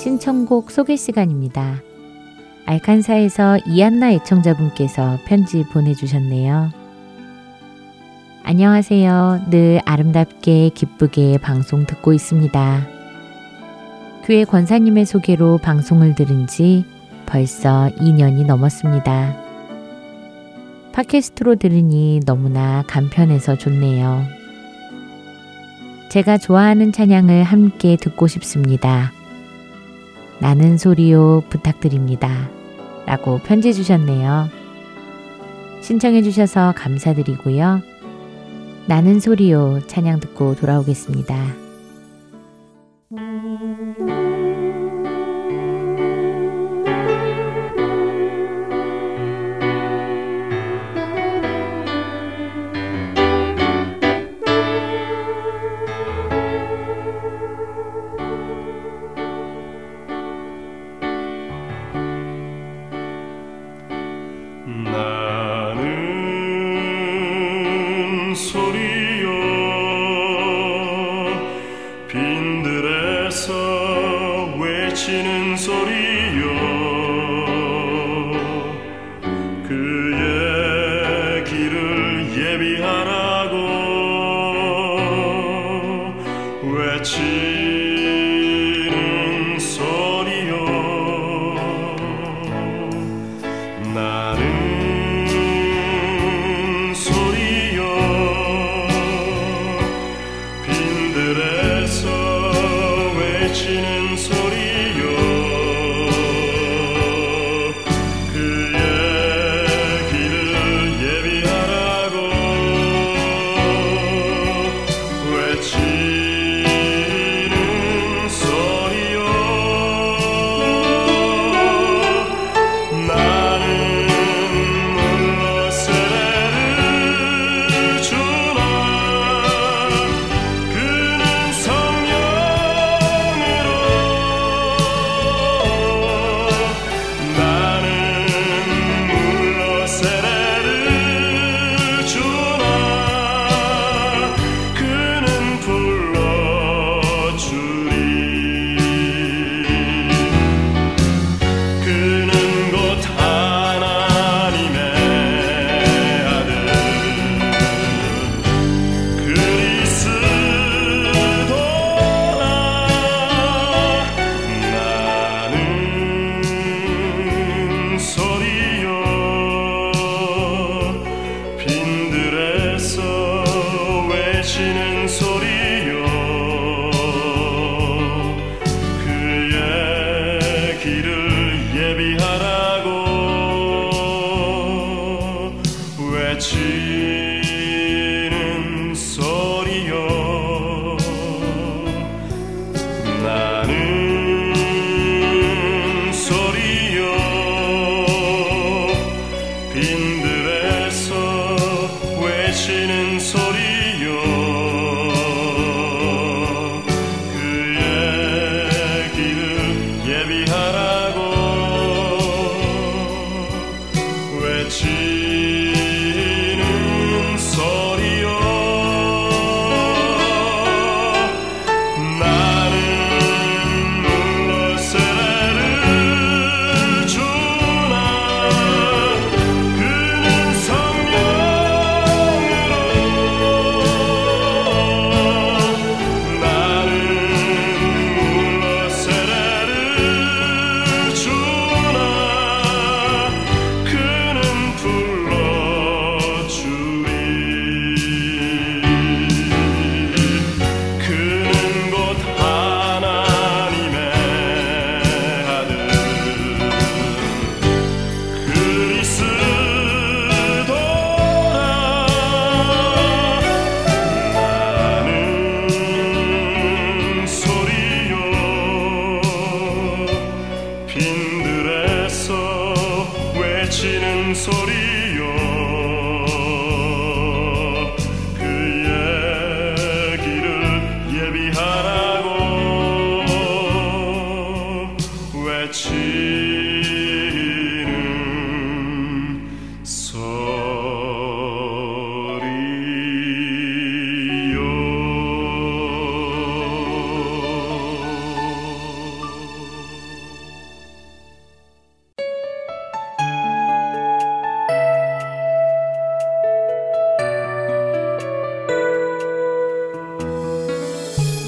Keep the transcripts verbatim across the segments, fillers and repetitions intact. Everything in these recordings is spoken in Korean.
신청곡 소개 시간입니다. 알칸사에서 이안나 애청자분께서 편지 보내주셨네요. 안녕하세요. 늘 아름답게 기쁘게 방송 듣고 있습니다. 교회 권사님의 소개로 방송을 들은 지 벌써 이 년이 넘었습니다. 팟캐스트로 들으니 너무나 간편해서 좋네요. 제가 좋아하는 찬양을 함께 듣고 싶습니다. 나는 소리요 부탁드립니다. 라고 편지 주셨네요. 신청해 주셔서 감사드리고요. 나는 소리요 찬양 듣고 돌아오겠습니다.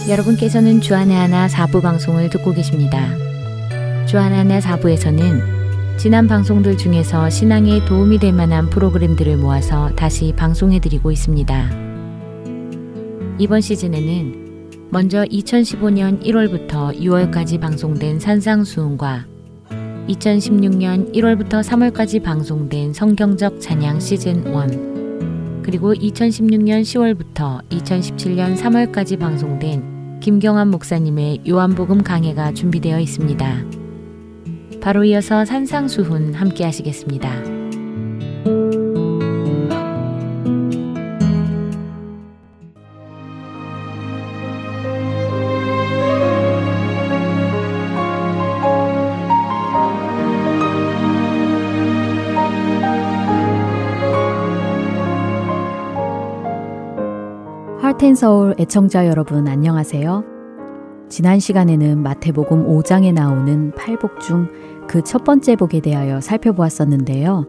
여러분께서는 주안나하나사부 방송을 듣고 계십니다. 주안나하나사부에서는 지난 방송들 중에서 신앙에 도움이 될 만한 프로그램들을 모아서 다시 방송해드리고 있습니다. 이번 시즌에는 먼저 이천십오 년 일 월부터 유 월까지 방송된 산상수훈과 이천십육 년 일 월부터 삼 월까지 방송된 성경적 잔양 시즌 일, 그리고 이천십육 년 시 월부터 이천십칠 년 삼 월까지 방송된 김경환 목사님의 요한복음 강해가 준비되어 있습니다. 바로 이어서 산상수훈 함께 하시겠습니다. 하트앤서울 애청자 여러분 안녕하세요. 지난 시간에는 마태복음 오 장에 나오는 팔복 중 그 첫 번째 복에 대하여 살펴보았었는데요.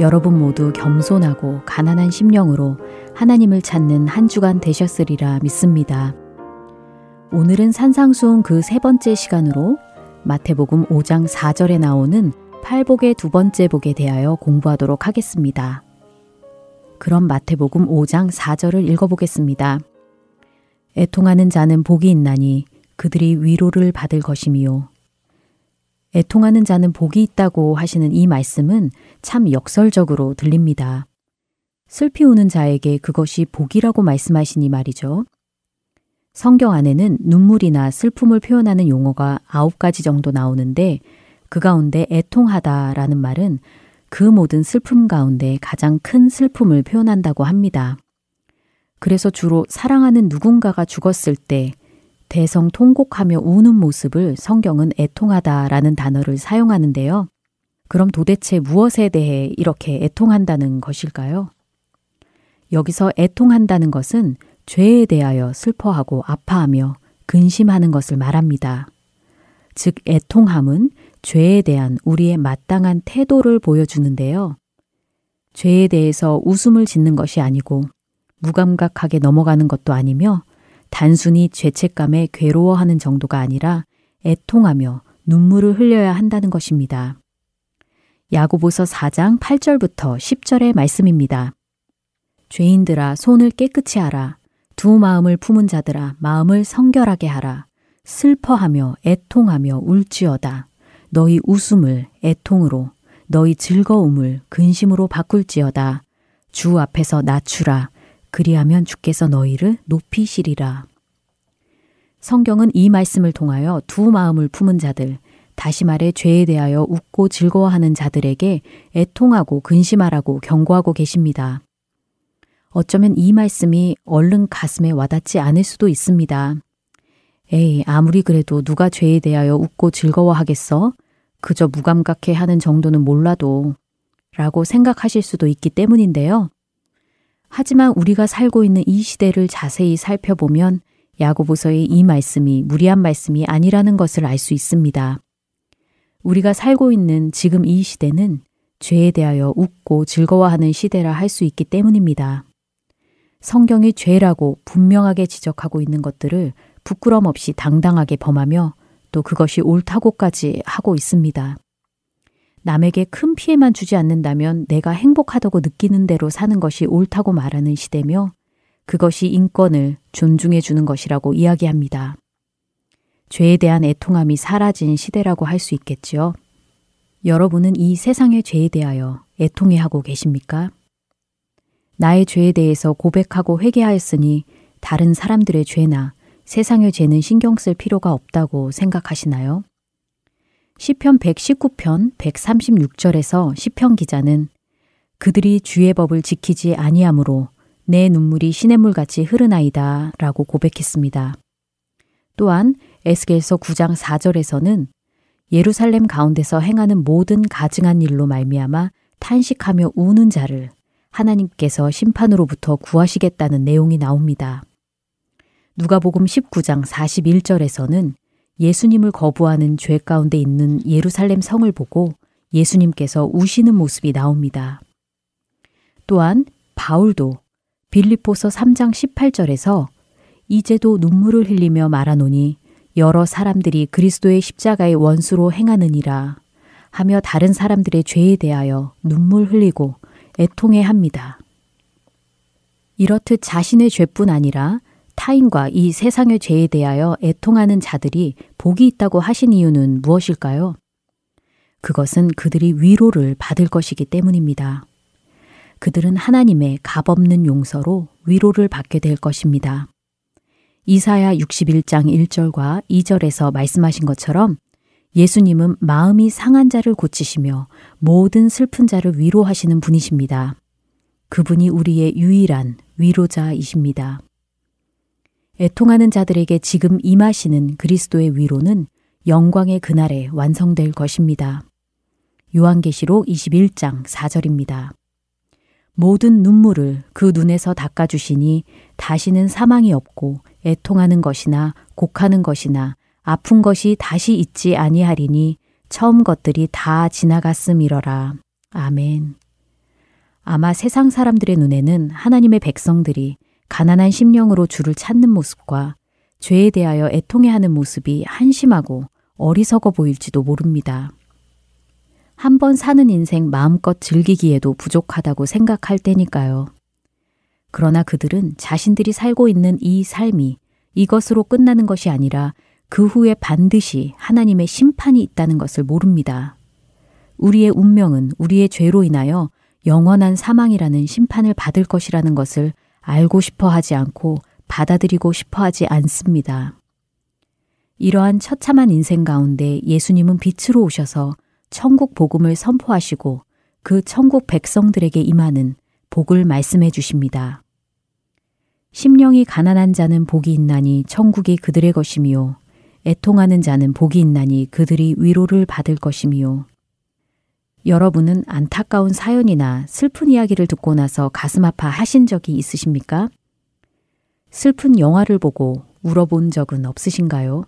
여러분 모두 겸손하고 가난한 심령으로 하나님을 찾는 한 주간 되셨으리라 믿습니다. 오늘은 산상수훈 그 세 번째 시간으로 마태복음 오 장 사 절에 나오는 팔복의 두 번째 복에 대하여 공부하도록 하겠습니다. 그럼 마태복음 오 장 사 절을 읽어보겠습니다. 애통하는 자는 복이 있나니 그들이 위로를 받을 것임이요. 애통하는 자는 복이 있다고 하시는 이 말씀은 참 역설적으로 들립니다. 슬피 우는 자에게 그것이 복이라고 말씀하시니 말이죠. 성경 안에는 눈물이나 슬픔을 표현하는 용어가 아홉 가지 정도 나오는데 그 가운데 애통하다라는 말은 그 모든 슬픔 가운데 가장 큰 슬픔을 표현한다고 합니다. 그래서 주로 사랑하는 누군가가 죽었을 때 대성통곡하며 우는 모습을 성경은 애통하다라는 단어를 사용하는데요. 그럼 도대체 무엇에 대해 이렇게 애통한다는 것일까요? 여기서 애통한다는 것은 죄에 대하여 슬퍼하고 아파하며 근심하는 것을 말합니다. 즉 애통함은 죄에 대한 우리의 마땅한 태도를 보여주는데요. 죄에 대해서 웃음을 짓는 것이 아니고 무감각하게 넘어가는 것도 아니며 단순히 죄책감에 괴로워하는 정도가 아니라 애통하며 눈물을 흘려야 한다는 것입니다. 야고보서 사 장 팔 절부터 십 절의 말씀입니다. 죄인들아 손을 깨끗이 하라. 두 마음을 품은 자들아 마음을 성결하게 하라. 슬퍼하며 애통하며 울지어다. 너희 웃음을 애통으로, 너희 즐거움을 근심으로 바꿀지어다. 주 앞에서 낮추라. 그리하면 주께서 너희를 높이시리라. 성경은 이 말씀을 통하여 두 마음을 품은 자들, 다시 말해 죄에 대하여 웃고 즐거워하는 자들에게 애통하고 근심하라고 경고하고 계십니다. 어쩌면 이 말씀이 얼른 가슴에 와닿지 않을 수도 있습니다. 에이, 아무리 그래도 누가 죄에 대하여 웃고 즐거워하겠어? 그저 무감각해 하는 정도는 몰라도 라고 생각하실 수도 있기 때문인데요. 하지만 우리가 살고 있는 이 시대를 자세히 살펴보면 야고보서의 이 말씀이 무리한 말씀이 아니라는 것을 알 수 있습니다. 우리가 살고 있는 지금 이 시대는 죄에 대하여 웃고 즐거워하는 시대라 할 수 있기 때문입니다. 성경이 죄라고 분명하게 지적하고 있는 것들을 부끄럼 없이 당당하게 범하며 또 그것이 옳다고까지 하고 있습니다. 남에게 큰 피해만 주지 않는다면 내가 행복하다고 느끼는 대로 사는 것이 옳다고 말하는 시대며 그것이 인권을 존중해 주는 것이라고 이야기합니다. 죄에 대한 애통함이 사라진 시대라고 할 수 있겠지요. 여러분은 이 세상의 죄에 대하여 애통해하고 계십니까? 나의 죄에 대해서 고백하고 회개하였으니 다른 사람들의 죄나 세상의 죄는 신경 쓸 필요가 없다고 생각하시나요? 시편 백십구 편 백삼십육 절에서 시편 기자는 그들이 주의 법을 지키지 아니함으로 내 눈물이 시냇물같이 흐르나이다 라고 고백했습니다. 또한 에스겔서 구 장 사 절에서는 예루살렘 가운데서 행하는 모든 가증한 일로 말미암아 탄식하며 우는 자를 하나님께서 심판으로부터 구하시겠다는 내용이 나옵니다. 누가복음 십구 장 사십일 절에서는 예수님을 거부하는 죄 가운데 있는 예루살렘 성을 보고 예수님께서 우시는 모습이 나옵니다. 또한 바울도 빌립보서 삼 장 십팔 절에서 이제도 눈물을 흘리며 말하노니 여러 사람들이 그리스도의 십자가의 원수로 행하느니라 하며 다른 사람들의 죄에 대하여 눈물 흘리고 애통해합니다. 이렇듯 자신의 죄뿐 아니라 타인과 이 세상의 죄에 대하여 애통하는 자들이 복이 있다고 하신 이유는 무엇일까요? 그것은 그들이 위로를 받을 것이기 때문입니다. 그들은 하나님의 값없는 용서로 위로를 받게 될 것입니다. 이사야 육십일 장 일 절과 이 절에서 말씀하신 것처럼 예수님은 마음이 상한 자를 고치시며 모든 슬픈 자를 위로하시는 분이십니다. 그분이 우리의 유일한 위로자이십니다. 애통하는 자들에게 지금 임하시는 그리스도의 위로는 영광의 그날에 완성될 것입니다. 요한계시록 이십일 장 사 절입니다. 모든 눈물을 그 눈에서 닦아주시니 다시는 사망이 없고 애통하는 것이나 곡하는 것이나 아픈 것이 다시 있지 아니하리니 처음 것들이 다 지나갔음이러라. 아멘. 아마 세상 사람들의 눈에는 하나님의 백성들이 가난한 심령으로 주를 찾는 모습과 죄에 대하여 애통해하는 모습이 한심하고 어리석어 보일지도 모릅니다. 한번 사는 인생 마음껏 즐기기에도 부족하다고 생각할 때니까요. 그러나 그들은 자신들이 살고 있는 이 삶이 이것으로 끝나는 것이 아니라 그 후에 반드시 하나님의 심판이 있다는 것을 모릅니다. 우리의 운명은 우리의 죄로 인하여 영원한 사망이라는 심판을 받을 것이라는 것을 알고 싶어 하지 않고 받아들이고 싶어 하지 않습니다. 이러한 처참한 인생 가운데 예수님은 빛으로 오셔서 천국 복음을 선포하시고 그 천국 백성들에게 임하는 복을 말씀해 주십니다. 심령이 가난한 자는 복이 있나니 천국이 그들의 것임이요. 애통하는 자는 복이 있나니 그들이 위로를 받을 것임이요. 여러분은 안타까운 사연이나 슬픈 이야기를 듣고 나서 가슴 아파 하신 적이 있으십니까? 슬픈 영화를 보고 울어본 적은 없으신가요?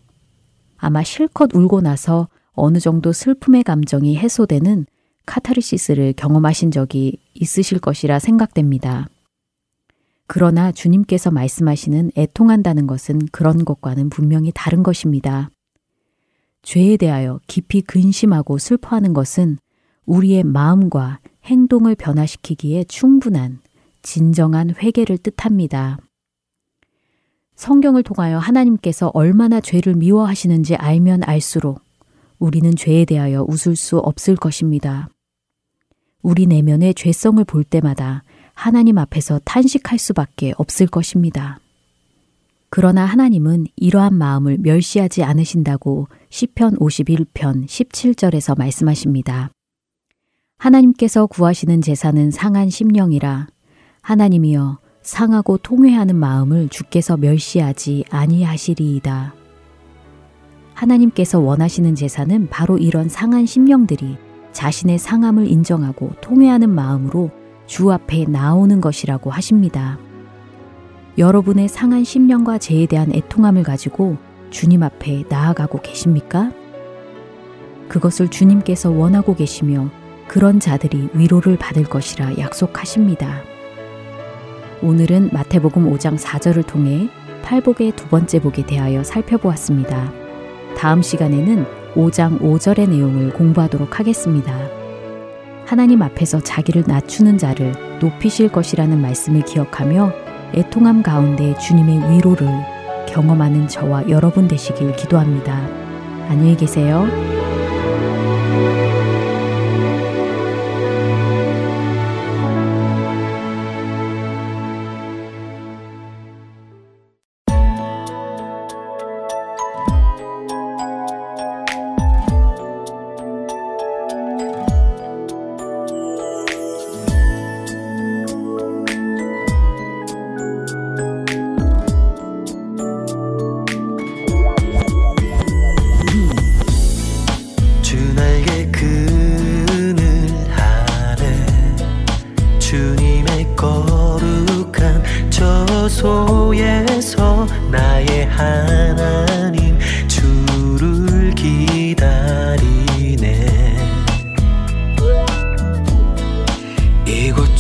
아마 실컷 울고 나서 어느 정도 슬픔의 감정이 해소되는 카타르시스를 경험하신 적이 있으실 것이라 생각됩니다. 그러나 주님께서 말씀하시는 애통한다는 것은 그런 것과는 분명히 다른 것입니다. 죄에 대하여 깊이 근심하고 슬퍼하는 것은 우리의 마음과 행동을 변화시키기에 충분한 진정한 회개를 뜻합니다. 성경을 통하여 하나님께서 얼마나 죄를 미워하시는지 알면 알수록 우리는 죄에 대하여 웃을 수 없을 것입니다. 우리 내면의 죄성을 볼 때마다 하나님 앞에서 탄식할 수밖에 없을 것입니다. 그러나 하나님은 이러한 마음을 멸시하지 않으신다고 시편 오십일 편 십칠 절에서 말씀하십니다. 하나님께서 구하시는 제사는 상한 심령이라. 하나님이여 상하고 통회하는 마음을 주께서 멸시하지 아니하시리이다. 하나님께서 원하시는 제사는 바로 이런 상한 심령들이 자신의 상함을 인정하고 통회하는 마음으로 주 앞에 나오는 것이라고 하십니다. 여러분의 상한 심령과 죄에 대한 애통함을 가지고 주님 앞에 나아가고 계십니까? 그것을 주님께서 원하고 계시며 그런 자들이 위로를 받을 것이라 약속하십니다. 오늘은 마태복음 오 장 사 절을 통해 팔복의 두 번째 복에 대하여 살펴보았습니다. 다음 시간에는 오 장 오 절의 내용을 공부하도록 하겠습니다. 하나님 앞에서 자기를 낮추는 자를 높이실 것이라는 말씀을 기억하며 애통함 가운데 주님의 위로를 경험하는 저와 여러분 되시길 기도합니다. 안녕히 계세요.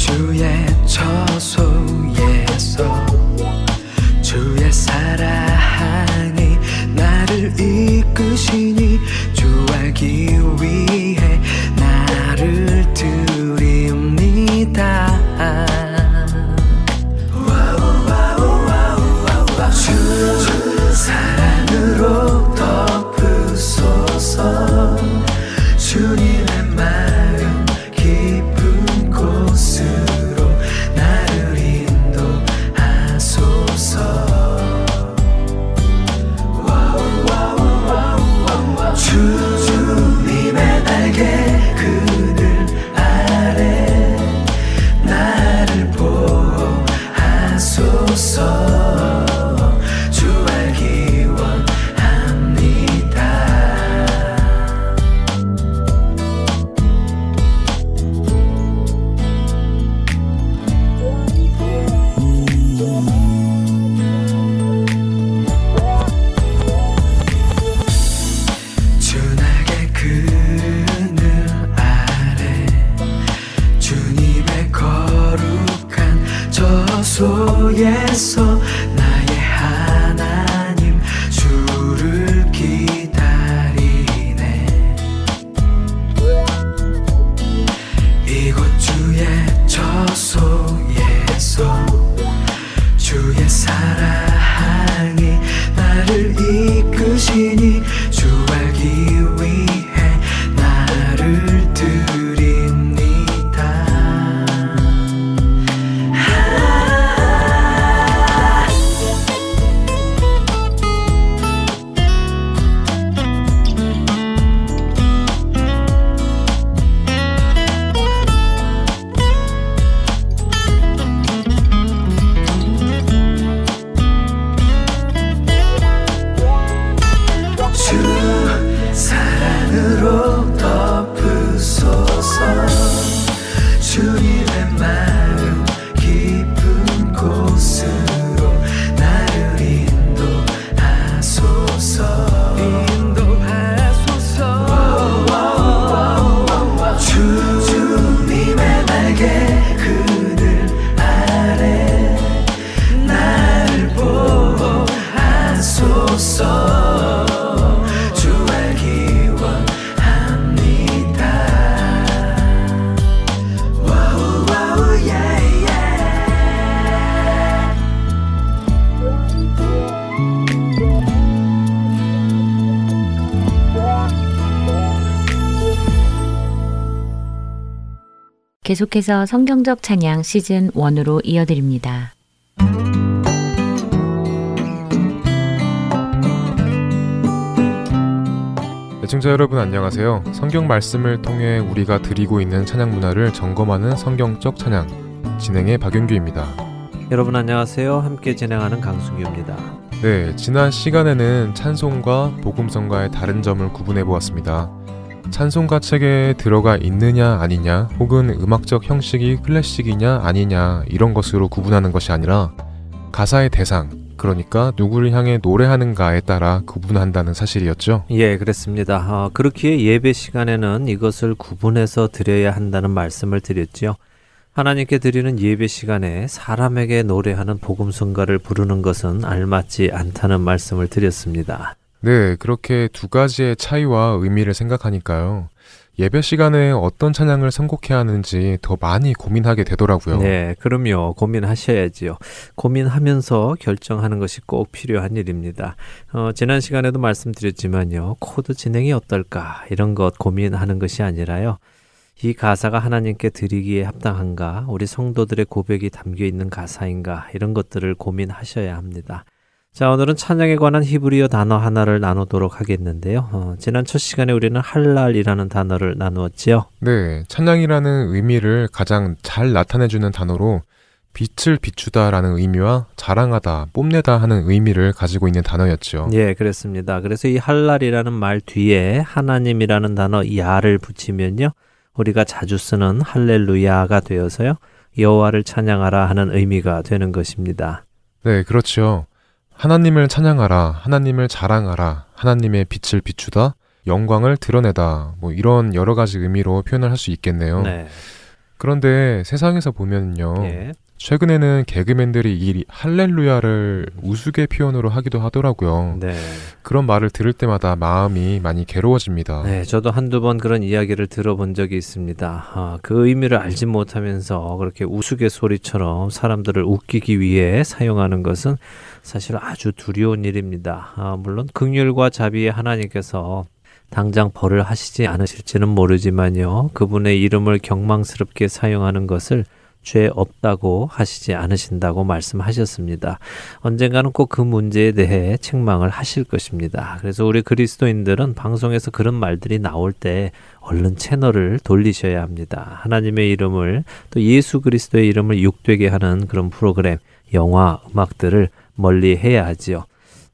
주의 처소에서 주의 사랑 앞에서 나의 하나님 주를 기다리네. 이곳 주의 처소에서 주의 사랑이 나를 이끄시니 주 알기 위해 나를 드립니다. 아~ 주 사랑으로 덮으소서. 주님의 마음 깊은 곳으로 나를 인도하소서. 인도하소서. 주, 주님의 날개 그늘 아래 나를 보호하소서. 주 알기 원합니다. 와우 와우 예예. 계속해서 성경적 찬양 시즌 일으로 이어드립니다. 애청자 여러분 안녕하세요. 성경 말씀을 통해 우리가 드리고 있는 찬양 문화를 점검하는 성경적 찬양 진행의 박윤규입니다. 여러분 안녕하세요. 함께 진행하는 강승규입니다. 네, 지난 시간에는 찬송과 복음성가의 다른 점을 구분해 보았습니다. 찬송가 책에 들어가 있느냐 아니냐, 혹은 음악적 형식이 클래식이냐 아니냐 이런 것으로 구분하는 것이 아니라 가사의 대상, 그러니까 누구를 향해 노래하는가에 따라 구분한다는 사실이었죠. 예, 그렇습니다. 어, 그렇기에 예배 시간에는 이것을 구분해서 드려야 한다는 말씀을 드렸지요. 하나님께 드리는 예배 시간에 사람에게 노래하는 복음성가를 부르는 것은 알맞지 않다는 말씀을 드렸습니다. 네, 그렇게 두 가지의 차이와 의미를 생각하니까요. 예배 시간에 어떤 찬양을 선곡해야 하는지 더 많이 고민하게 되더라고요. 네, 그럼요. 고민하셔야지요. 고민하면서 결정하는 것이 꼭 필요한 일입니다. 어, 지난 시간에도 말씀드렸지만요. 코드 진행이 어떨까 이런 것 고민하는 것이 아니라요. 이 가사가 하나님께 드리기에 합당한가, 우리 성도들의 고백이 담겨있는 가사인가, 이런 것들을 고민하셔야 합니다. 자, 오늘은 찬양에 관한 히브리어 단어 하나를 나누도록 하겠는데요. 어, 지난 첫 시간에 우리는 할랄이라는 단어를 나누었지요. 네, 찬양이라는 의미를 가장 잘 나타내주는 단어로 빛을 비추다라는 의미와 자랑하다, 뽐내다 하는 의미를 가지고 있는 단어였죠. 예, 그렇습니다. 그래서 이 할랄이라는 말 뒤에 하나님이라는 단어 야를 붙이면요, 우리가 자주 쓰는 할렐루야가 되어서요, 여호와를 찬양하라 하는 의미가 되는 것입니다. 네, 그렇죠. 하나님을 찬양하라, 하나님을 자랑하라, 하나님의 빛을 비추다, 영광을 드러내다, 뭐 이런 여러 가지 의미로 표현을 할 수 있겠네요. 네. 그런데 세상에서 보면요, 예. 최근에는 개그맨들이 이 할렐루야를 우스개 표현으로 하기도 하더라고요. 네. 그런 말을 들을 때마다 마음이 많이 괴로워집니다. 네, 저도 한두 번 그런 이야기를 들어본 적이 있습니다. 아, 그 의미를 알지 못하면서 그렇게 우스갯소리처럼 사람들을 웃기기 위해 사용하는 것은 사실 아주 두려운 일입니다. 아, 물론 긍휼과 자비의 하나님께서 당장 벌을 하시지 않으실지는 모르지만요, 그분의 이름을 경망스럽게 사용하는 것을 죄 없다고 하시지 않으신다고 말씀하셨습니다. 언젠가는 꼭 그 문제에 대해 책망을 하실 것입니다. 그래서 우리 그리스도인들은 방송에서 그런 말들이 나올 때 얼른 채널을 돌리셔야 합니다. 하나님의 이름을, 또 예수 그리스도의 이름을 욕되게 하는 그런 프로그램, 영화, 음악들을 멀리 해야 하지요.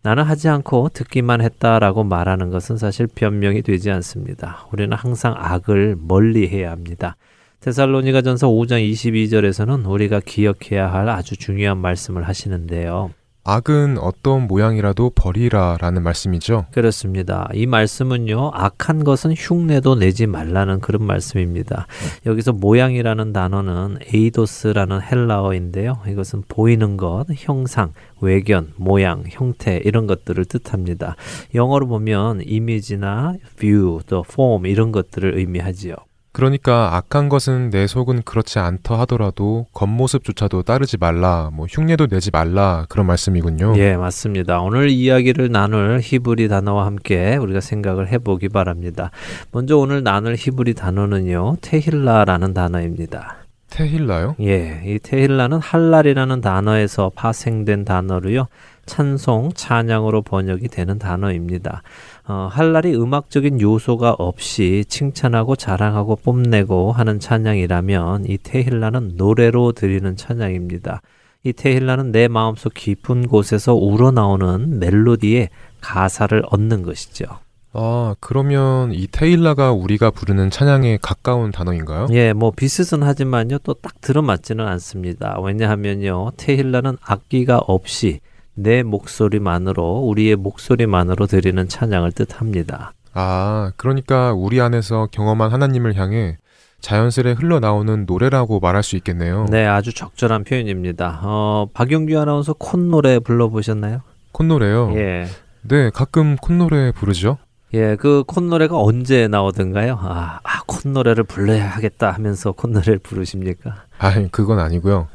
나는 하지 않고 듣기만 했다라고 말하는 것은 사실 변명이 되지 않습니다. 우리는 항상 악을 멀리 해야 합니다. 테살로니가 전서 오 장 이십이 절에서는 우리가 기억해야 할 아주 중요한 말씀을 하시는데요. 악은 어떤 모양이라도 버리라 라는 말씀이죠. 그렇습니다. 이 말씀은요, 악한 것은 흉내도 내지 말라는 그런 말씀입니다. 여기서 모양이라는 단어는 에이도스라는 헬라어인데요. 이것은 보이는 것, 형상, 외견, 모양, 형태 이런 것들을 뜻합니다. 영어로 보면 이미지나 뷰, 또 폼 이런 것들을 의미하지요. 그러니까 악한 것은 내 속은 그렇지 않다 하더라도 겉모습조차도 따르지 말라, 뭐 흉내도 내지 말라 그런 말씀이군요. 예, 맞습니다. 오늘 이야기를 나눌 히브리 단어와 함께 우리가 생각을 해보기 바랍니다. 먼저 오늘 나눌 히브리 단어는요, 테힐라라는 단어입니다. 테힐라요? 예, 이 테힐라는 할랄이라는 단어에서 파생된 단어로요, 찬송, 찬양으로 번역이 되는 단어입니다. 어, 할랄이 음악적인 요소가 없이 칭찬하고 자랑하고 뽐내고 하는 찬양이라면 이 테힐라는 노래로 드리는 찬양입니다. 이 테힐라는 내 마음속 깊은 곳에서 우러나오는 멜로디에 가사를 얻는 것이죠. 아, 그러면 이 테일라가 우리가 부르는 찬양에 가까운 단어인가요? 예, 뭐 비슷은 하지만요, 또 딱 들어맞지는 않습니다. 왜냐하면요, 테힐라는 악기가 없이 내 목소리만으로, 우리의 목소리만으로 드리는 찬양을 뜻합니다. 아, 그러니까 우리 안에서 경험한 하나님을 향해 자연스레 흘러나오는 노래라고 말할 수 있겠네요. 네, 아주 적절한 표현입니다. 어, 박윤규 아나운서 콧노래 불러보셨나요? 콧노래요? 예. 네, 가끔 콧노래 부르죠. 예, 그 콧노래가 언제 나오던가요? 아, 아 콧노래를 불러야 하겠다 하면서 콧노래를 부르십니까? 아니, 그건 아니고요.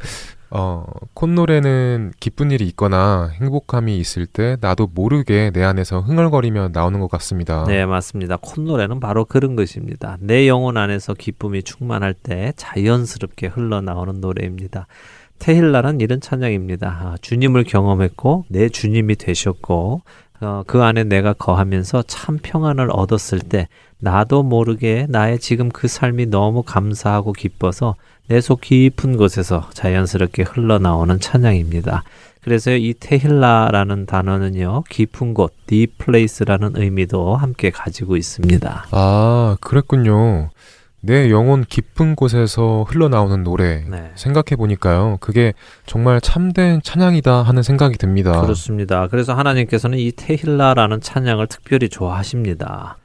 어, 콧노래는 기쁜 일이 있거나 행복함이 있을 때 나도 모르게 내 안에서 흥얼거리며 나오는 것 같습니다. 네, 맞습니다. 콧노래는 바로 그런 것입니다. 내 영혼 안에서 기쁨이 충만할 때 자연스럽게 흘러나오는 노래입니다. 테힐라란 이런 찬양입니다. 아, 주님을 경험했고 내 주님이 되셨고 어, 그 안에 내가 거하면서 참 평안을 얻었을 때 나도 모르게 나의 지금 그 삶이 너무 감사하고 기뻐서 내 속 깊은 곳에서 자연스럽게 흘러나오는 찬양입니다. 그래서 이 테힐라라는 단어는요, 깊은 곳, deep place라는 의미도 함께 가지고 있습니다. 아, 그랬군요. 내 영혼 깊은 곳에서 흘러나오는 노래, 네. 생각해보니까요, 그게 정말 참된 찬양이다 하는 생각이 듭니다. 그렇습니다. 그래서 하나님께서는 이 테힐라라는 찬양을 특별히 좋아하십니다.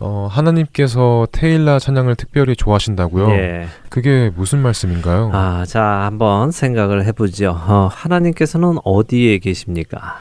어, 하나님께서 테일라 찬양을 특별히 좋아하신다고요? 예. 그게 무슨 말씀인가요? 아, 자, 한번 생각을 해보죠. 어, 하나님께서는 어디에 계십니까?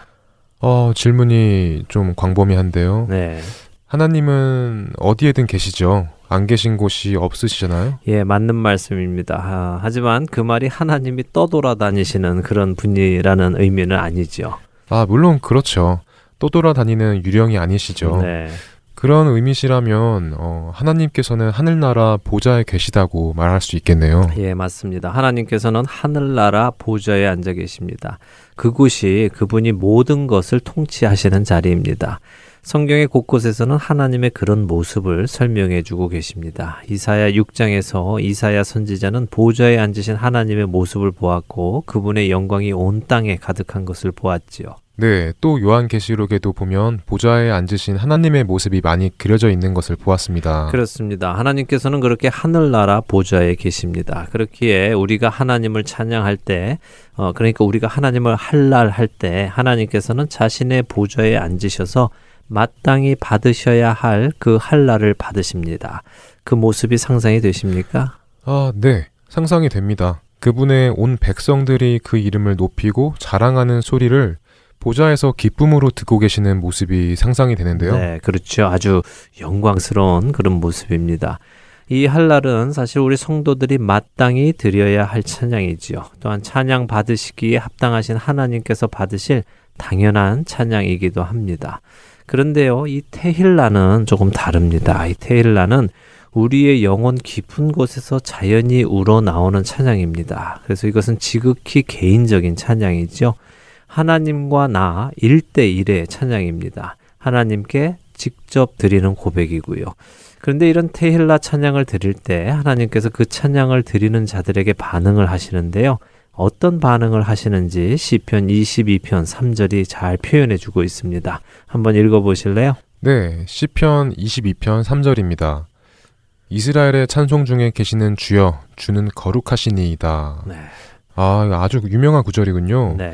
어, 질문이 좀 광범위한데요. 네. 하나님은 어디에든 계시죠? 안 계신 곳이 없으시잖아요? 예, 맞는 말씀입니다. 아, 하지만 그 말이 하나님이 떠돌아다니시는 그런 분이라는 의미는 아니죠. 아, 물론 그렇죠. 떠돌아다니는 유령이 아니시죠. 네. 그런 의미시라면 어, 하나님께서는 하늘나라 보좌에 계시다고 말할 수 있겠네요. 예, 맞습니다. 하나님께서는 하늘나라 보좌에 앉아 계십니다. 그곳이 그분이 모든 것을 통치하시는 자리입니다. 성경의 곳곳에서는 하나님의 그런 모습을 설명해 주고 계십니다. 이사야 육 장에서 이사야 선지자는 보좌에 앉으신 하나님의 모습을 보았고 그분의 영광이 온 땅에 가득한 것을 보았지요. 네, 또 요한계시록에도 보면 보좌에 앉으신 하나님의 모습이 많이 그려져 있는 것을 보았습니다. 그렇습니다. 하나님께서는 그렇게 하늘나라 보좌에 계십니다. 그렇기에 우리가 하나님을 찬양할 때, 어, 그러니까 우리가 하나님을 할랄 할 때 하나님께서는 자신의 보좌에 앉으셔서 마땅히 받으셔야 할 그 할랄을 받으십니다. 그 모습이 상상이 되십니까? 아, 네, 상상이 됩니다. 그분의 온 백성들이 그 이름을 높이고 자랑하는 소리를 보좌에서 기쁨으로 듣고 계시는 모습이 상상이 되는데요. 네, 그렇죠. 아주 영광스러운 그런 모습입니다. 이 할랄은 사실 우리 성도들이 마땅히 드려야 할 찬양이지요. 또한 찬양 받으시기에 합당하신 하나님께서 받으실 당연한 찬양이기도 합니다. 그런데요, 이 테힐라는 조금 다릅니다. 이 테힐라는 우리의 영혼 깊은 곳에서 자연히 우러나오는 찬양입니다. 그래서 이것은 지극히 개인적인 찬양이죠. 하나님과 나 일 대일의 찬양입니다. 하나님께 직접 드리는 고백이고요. 그런데 이런 테힐라 찬양을 드릴 때 하나님께서 그 찬양을 드리는 자들에게 반응을 하시는데요. 어떤 반응을 하시는지 시편 이십이 편 삼 절이 잘 표현해 주고 있습니다. 한번 읽어보실래요? 네, 시편 이십이 편 삼 절입니다. 이스라엘의 찬송 중에 계시는 주여, 주는 거룩하시니이다. 네. 아, 아주 유명한 구절이군요. 네.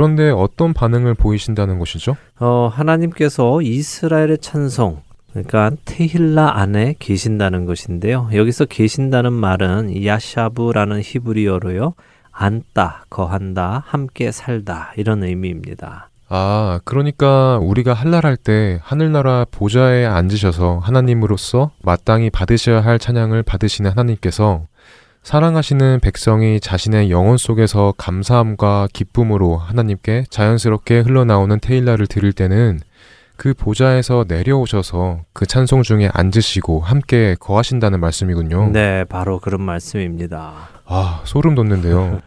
그런데 어떤 반응을 보이신다는 것이죠? 어, 하나님께서 이스라엘의 찬송, 그러니까 테힐라 안에 계신다는 것인데요. 여기서 계신다는 말은 야샤브라는 히브리어로요. 앉다, 거한다, 함께 살다 이런 의미입니다. 아, 그러니까 우리가 할랄할 때 하늘나라 보좌에 앉으셔서 하나님으로서 마땅히 받으셔야 할 찬양을 받으시는 하나님께서 사랑하시는 백성이 자신의 영혼 속에서 감사함과 기쁨으로 하나님께 자연스럽게 흘러나오는 테일라를 드릴 때는 그 보좌에서 내려오셔서 그 찬송 중에 앉으시고 함께 거하신다는 말씀이군요. 네, 바로 그런 말씀입니다. 아, 소름 돋는데요.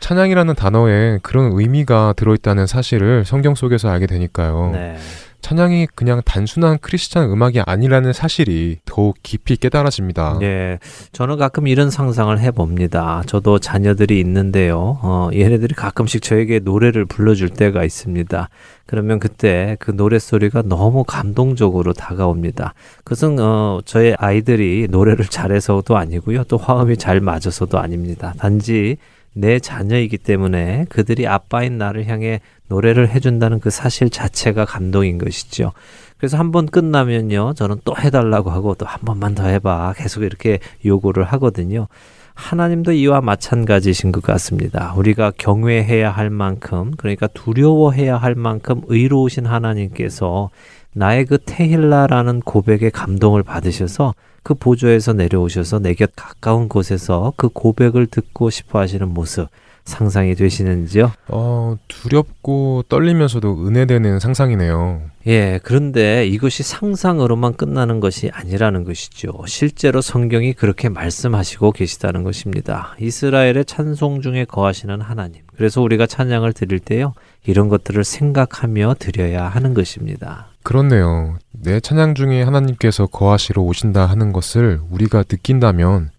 찬양이라는 단어에 그런 의미가 들어있다는 사실을 성경 속에서 알게 되니까요. 네. 찬양이 그냥 단순한 크리스찬 음악이 아니라는 사실이 더욱 깊이 깨달아집니다. 네, 저는 가끔 이런 상상을 해봅니다. 저도 자녀들이 있는데요. 어, 얘네들이 가끔씩 저에게 노래를 불러줄 때가 있습니다. 그러면 그때 그 노랫소리가 너무 감동적으로 다가옵니다. 그것은 어, 저의 아이들이 노래를 잘해서도 아니고요. 또 화음이 잘 맞아서도 아닙니다. 단지 내 자녀이기 때문에 그들이 아빠인 나를 향해 노래를 해준다는 그 사실 자체가 감동인 것이죠. 그래서 한 번 끝나면요, 저는 또 해달라고 하고 또 한 번만 더 해봐 계속 이렇게 요구를 하거든요. 하나님도 이와 마찬가지신 것 같습니다. 우리가 경외해야 할 만큼, 그러니까 두려워해야 할 만큼 의로우신 하나님께서 나의 그 테힐라라는 고백에 감동을 받으셔서 그 보좌에서 내려오셔서 내 곁 가까운 곳에서 그 고백을 듣고 싶어 하시는 모습 상상이 되시는지요? 어, 두렵고 떨리면서도 은혜되는 상상이네요. 예, 그런데 이것이 상상으로만 끝나는 것이 아니라는 것이죠. 실제로 성경이 그렇게 말씀하시고 계시다는 것입니다. 이스라엘의 찬송 중에 거하시는 하나님. 그래서 우리가 찬양을 드릴 때요, 이런 것들을 생각하며 드려야 하는 것입니다. 그렇네요. 내 찬양 중에 하나님께서 거하시러 오신다 하는 것을 우리가 느낀다면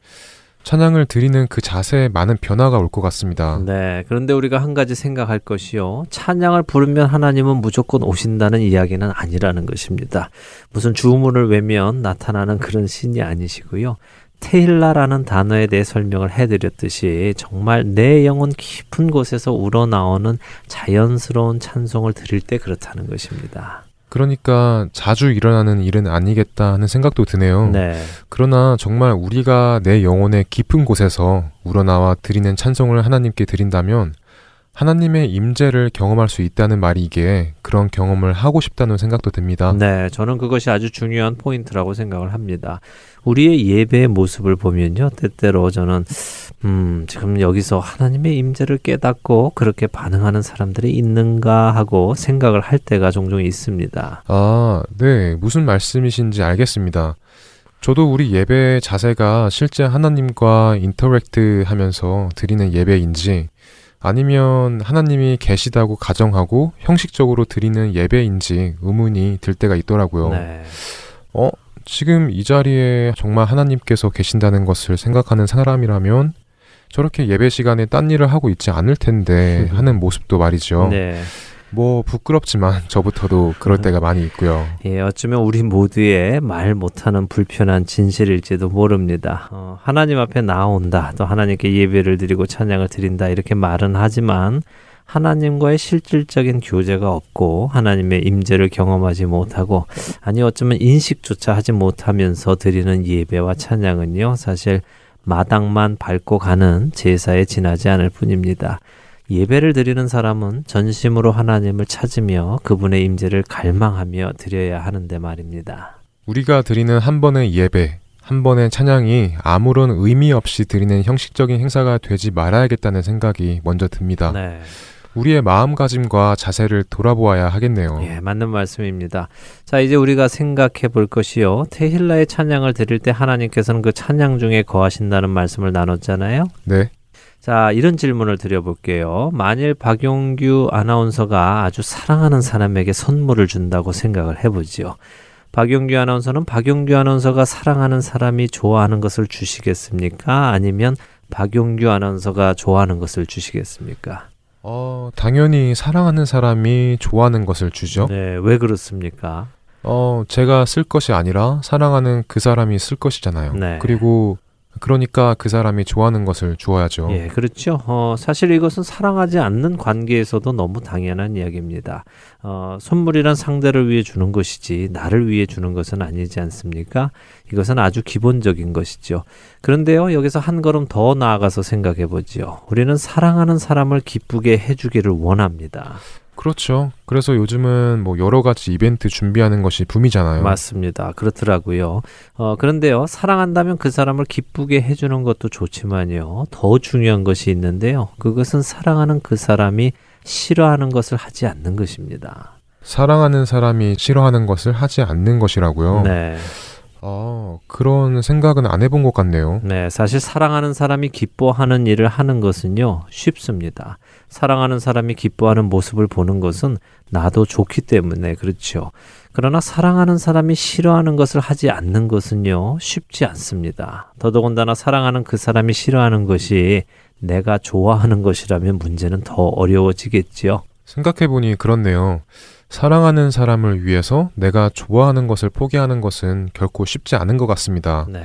찬양을 드리는 그 자세에 많은 변화가 올 것 같습니다. 네, 그런데 우리가 한 가지 생각할 것이요. 찬양을 부르면 하나님은 무조건 오신다는 이야기는 아니라는 것입니다. 무슨 주문을 외면 나타나는 그런 신이 아니시고요. 테힐라라는 단어에 대해 설명을 해드렸듯이 정말 내 영혼 깊은 곳에서 우러나오는 자연스러운 찬송을 드릴 때 그렇다는 것입니다. 그러니까 자주 일어나는 일은 아니겠다 하는 생각도 드네요. 네. 그러나 정말 우리가 내 영혼의 깊은 곳에서 우러나와 드리는 찬송을 하나님께 드린다면 하나님의 임재를 경험할 수 있다는 말이기에 그런 경험을 하고 싶다는 생각도 듭니다. 네, 저는 그것이 아주 중요한 포인트라고 생각을 합니다. 우리의 예배의 모습을 보면요, 때때로 저는 음, 지금 여기서 하나님의 임재를 깨닫고 그렇게 반응하는 사람들이 있는가 하고 생각을 할 때가 종종 있습니다. 아, 네, 무슨 말씀이신지 알겠습니다. 저도 우리 예배의 자세가 실제 하나님과 인터랙트 하면서 드리는 예배인지 아니면 하나님이 계시다고 가정하고 형식적으로 드리는 예배인지 의문이 들 때가 있더라고요. 네. 어? 지금 이 자리에 정말 하나님께서 계신다는 것을 생각하는 사람이라면 저렇게 예배 시간에 딴 일을 하고 있지 않을 텐데 하는 모습도 말이죠. 네. 뭐 부끄럽지만 저부터도 그럴 때가 많이 있고요. 예, 어쩌면 우리 모두의 말 못하는 불편한 진실일지도 모릅니다. 어, 하나님 앞에 나온다, 또 하나님께 예배를 드리고 찬양을 드린다 이렇게 말은 하지만 하나님과의 실질적인 교제가 없고 하나님의 임재를 경험하지 못하고 아니 어쩌면 인식조차 하지 못하면서 드리는 예배와 찬양은요, 사실 마당만 밟고 가는 제사에 지나지 않을 뿐입니다. 예배를 드리는 사람은 전심으로 하나님을 찾으며 그분의 임재를 갈망하며 드려야 하는데 말입니다. 우리가 드리는 한 번의 예배, 한 번의 찬양이 아무런 의미 없이 드리는 형식적인 행사가 되지 말아야겠다는 생각이 먼저 듭니다. 네. 우리의 마음가짐과 자세를 돌아보아야 하겠네요. 예, 맞는 말씀입니다. 자, 이제 우리가 생각해 볼 것이요. 테힐라의 찬양을 드릴 때 하나님께서는 그 찬양 중에 거하신다는 말씀을 나눴잖아요. 네. 자, 이런 질문을 드려볼게요. 만일 박용규 아나운서가 아주 사랑하는 사람에게 선물을 준다고 생각을 해보지요. 박용규 아나운서는 박용규 아나운서가 사랑하는 사람이 좋아하는 것을 주시겠습니까? 아니면 박용규 아나운서가 좋아하는 것을 주시겠습니까? 어, 당연히 사랑하는 사람이 좋아하는 것을 주죠. 네, 왜 그렇습니까? 어, 제가 쓸 것이 아니라 사랑하는 그 사람이 쓸 것이잖아요. 네. 그리고 그러니까 그 사람이 좋아하는 것을 주어야죠. 예, 그렇죠. 어, 사실 이것은 사랑하지 않는 관계에서도 너무 당연한 이야기입니다. 어, 선물이란 상대를 위해 주는 것이지 나를 위해 주는 것은 아니지 않습니까? 이것은 아주 기본적인 것이죠. 그런데요, 여기서 한 걸음 더 나아가서 생각해 보지요. 우리는 사랑하는 사람을 기쁘게 해주기를 원합니다. 그렇죠. 그래서 요즘은 뭐 여러 가지 이벤트 준비하는 것이 붐이잖아요. 맞습니다. 그렇더라고요. 어, 그런데요, 사랑한다면 그 사람을 기쁘게 해주는 것도 좋지만요, 더 중요한 것이 있는데요. 그것은 사랑하는 그 사람이 싫어하는 것을 하지 않는 것입니다. 사랑하는 사람이 싫어하는 것을 하지 않는 것이라고요? 네. 아, 그런 생각은 안 해본 것 같네요. 네, 사실 사랑하는 사람이 기뻐하는 일을 하는 것은요, 쉽습니다. 사랑하는 사람이 기뻐하는 모습을 보는 것은 나도 좋기 때문에 그렇죠. 그러나 사랑하는 사람이 싫어하는 것을 하지 않는 것은요, 쉽지 않습니다. 더더군다나 사랑하는 그 사람이 싫어하는 것이 내가 좋아하는 것이라면 문제는 더 어려워지겠지요. 생각해보니 그렇네요. 사랑하는 사람을 위해서 내가 좋아하는 것을 포기하는 것은 결코 쉽지 않은 것 같습니다. 네.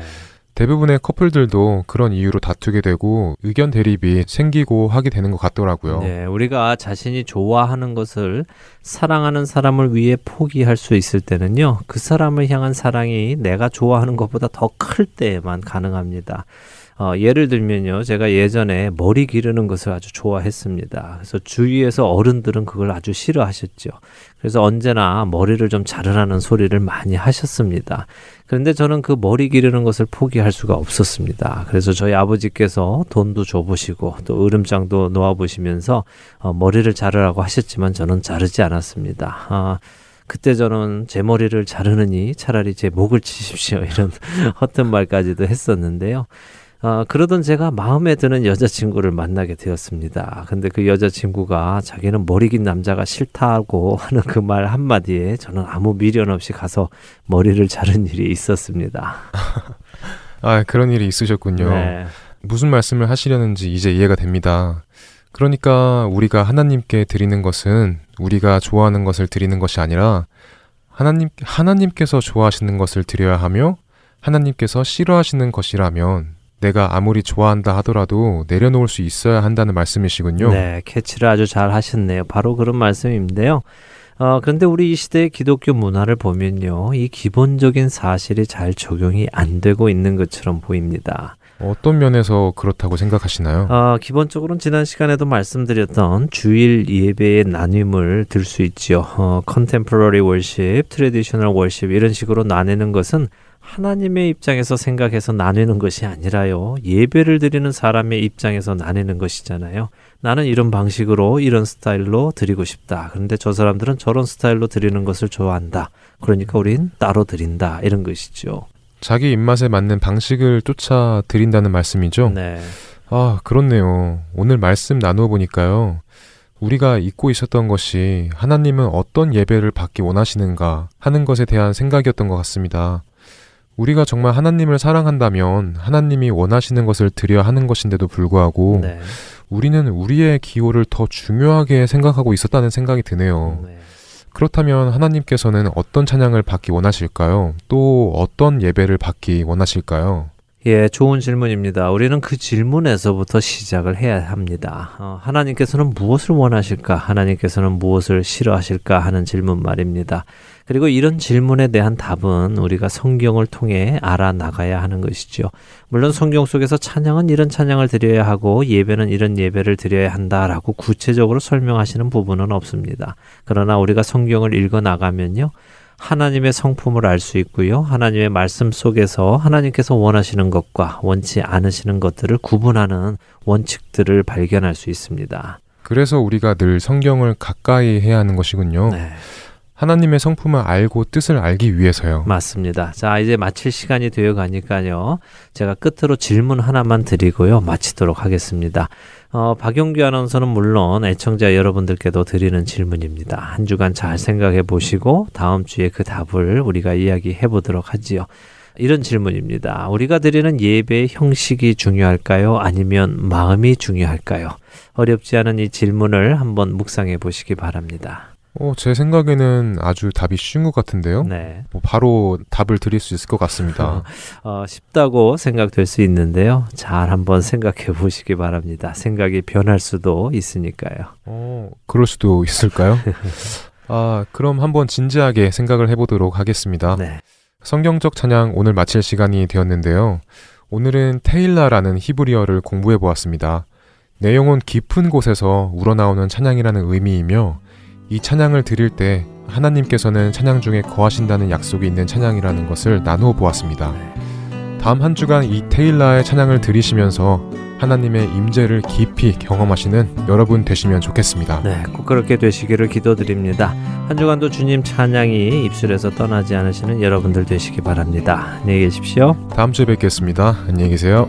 대부분의 커플들도 그런 이유로 다투게 되고 의견 대립이 생기고 하게 되는 것 같더라고요. 네, 우리가 자신이 좋아하는 것을 사랑하는 사람을 위해 포기할 수 있을 때는요, 그 사람을 향한 사랑이 내가 좋아하는 것보다 더 클 때만 가능합니다. 어, 예를 들면요, 제가 예전에 머리 기르는 것을 아주 좋아했습니다. 그래서 주위에서 어른들은 그걸 아주 싫어하셨죠. 그래서 언제나 머리를 좀 자르라는 소리를 많이 하셨습니다. 그런데 저는 그 머리 기르는 것을 포기할 수가 없었습니다. 그래서 저희 아버지께서 돈도 줘보시고 또 으름장도 놓아보시면서 어, 머리를 자르라고 하셨지만 저는 자르지 않았습니다. 아, 그때 저는 제 머리를 자르느니 차라리 제 목을 치십시오, 이런 헛된 말까지도 했었는데요. 어, 그러던 제가 마음에 드는 여자친구를 만나게 되었습니다. 근데 그 여자친구가 자기는 머리 긴 남자가 싫다고 하는 그 말 한마디에 저는 아무 미련 없이 가서 머리를 자른 일이 있었습니다. 아, 그런 일이 있으셨군요. 네. 무슨 말씀을 하시려는지 이제 이해가 됩니다. 그러니까 우리가 하나님께 드리는 것은 우리가 좋아하는 것을 드리는 것이 아니라 하나님, 하나님께서 좋아하시는 것을 드려야 하며 하나님께서 싫어하시는 것이라면 내가 아무리 좋아한다 하더라도 내려놓을 수 있어야 한다는 말씀이시군요. 네, 캐치를 아주 잘 하셨네요. 바로 그런 말씀인데요. 어, 그런데 우리 이 시대의 기독교 문화를 보면요, 이 기본적인 사실이 잘 적용이 안 되고 있는 것처럼 보입니다. 어떤 면에서 그렇다고 생각하시나요? 아, 기본적으로는 지난 시간에도 말씀드렸던 주일 예배의 나뉨을 들 수 있지요. 어, 컨템포러리 월십, 트래디셔널 월십, 이런 식으로 나뉘는 것은 하나님의 입장에서 생각해서 나누는 것이 아니라요, 예배를 드리는 사람의 입장에서 나누는 것이잖아요. 나는 이런 방식으로, 이런 스타일로 드리고 싶다. 그런데 저 사람들은 저런 스타일로 드리는 것을 좋아한다. 그러니까 우린 따로 드린다, 이런 것이죠. 자기 입맛에 맞는 방식을 쫓아 드린다는 말씀이죠? 네. 아, 그렇네요. 오늘 말씀 나누어 보니까요, 우리가 잊고 있었던 것이 하나님은 어떤 예배를 받기 원하시는가 하는 것에 대한 생각이었던 것 같습니다. 우리가 정말 하나님을 사랑한다면 하나님이 원하시는 것을 드려야 하는 것인데도 불구하고 네. 우리는 우리의 기호를 더 중요하게 생각하고 있었다는 생각이 드네요. 네. 그렇다면 하나님께서는 어떤 찬양을 받기 원하실까요? 또 어떤 예배를 받기 원하실까요? 예, 좋은 질문입니다. 우리는 그 질문에서부터 시작을 해야 합니다. 어, 하나님께서는 무엇을 원하실까? 하나님께서는 무엇을 싫어하실까? 하는 질문 말입니다. 그리고 이런 질문에 대한 답은 우리가 성경을 통해 알아나가야 하는 것이죠. 물론 성경 속에서 찬양은 이런 찬양을 드려야 하고 예배는 이런 예배를 드려야 한다라고 구체적으로 설명하시는 부분은 없습니다. 그러나 우리가 성경을 읽어나가면요, 하나님의 성품을 알 수 있고요, 하나님의 말씀 속에서 하나님께서 원하시는 것과 원치 않으시는 것들을 구분하는 원칙들을 발견할 수 있습니다. 그래서 우리가 늘 성경을 가까이 해야 하는 것이군요. 네. 하나님의 성품을 알고 뜻을 알기 위해서요. 맞습니다. 자, 이제 마칠 시간이 되어가니까요, 제가 끝으로 질문 하나만 드리고요, 마치도록 하겠습니다. 어, 박용규 아나운서는 물론 애청자 여러분들께도 드리는 질문입니다. 한 주간 잘 생각해 보시고 다음 주에 그 답을 우리가 이야기해 보도록 하지요. 이런 질문입니다. 우리가 드리는 예배의 형식이 중요할까요? 아니면 마음이 중요할까요? 어렵지 않은 이 질문을 한번 묵상해 보시기 바랍니다. 어, 제 생각에는 아주 답이 쉬운 것 같은데요. 네. 뭐 바로 답을 드릴 수 있을 것 같습니다. 어, 쉽다고 생각될 수 있는데요. 잘 한번 생각해 보시기 바랍니다. 생각이 변할 수도 있으니까요. 어, 그럴 수도 있을까요? 아, 그럼 한번 진지하게 생각을 해보도록 하겠습니다. 네. 성경적 찬양 오늘 마칠 시간이 되었는데요. 오늘은 테일라라는 히브리어를 공부해 보았습니다. 내용은 깊은 곳에서 우러나오는 찬양이라는 의미이며 이 찬양을 드릴 때 하나님께서는 찬양 중에 거하신다는 약속이 있는 찬양이라는 것을 나누어 보았습니다. 다음 한 주간 이 테일라의 찬양을 들으시면서 하나님의 임재를 깊이 경험하시는 여러분 되시면 좋겠습니다. 네, 꼭 그렇게 되시기를 기도드립니다. 한 주간도 주님 찬양이 입술에서 떠나지 않으시는 여러분들 되시기 바랍니다. 안녕히 계십시오. 다음 주에 뵙겠습니다. 안녕히 계세요.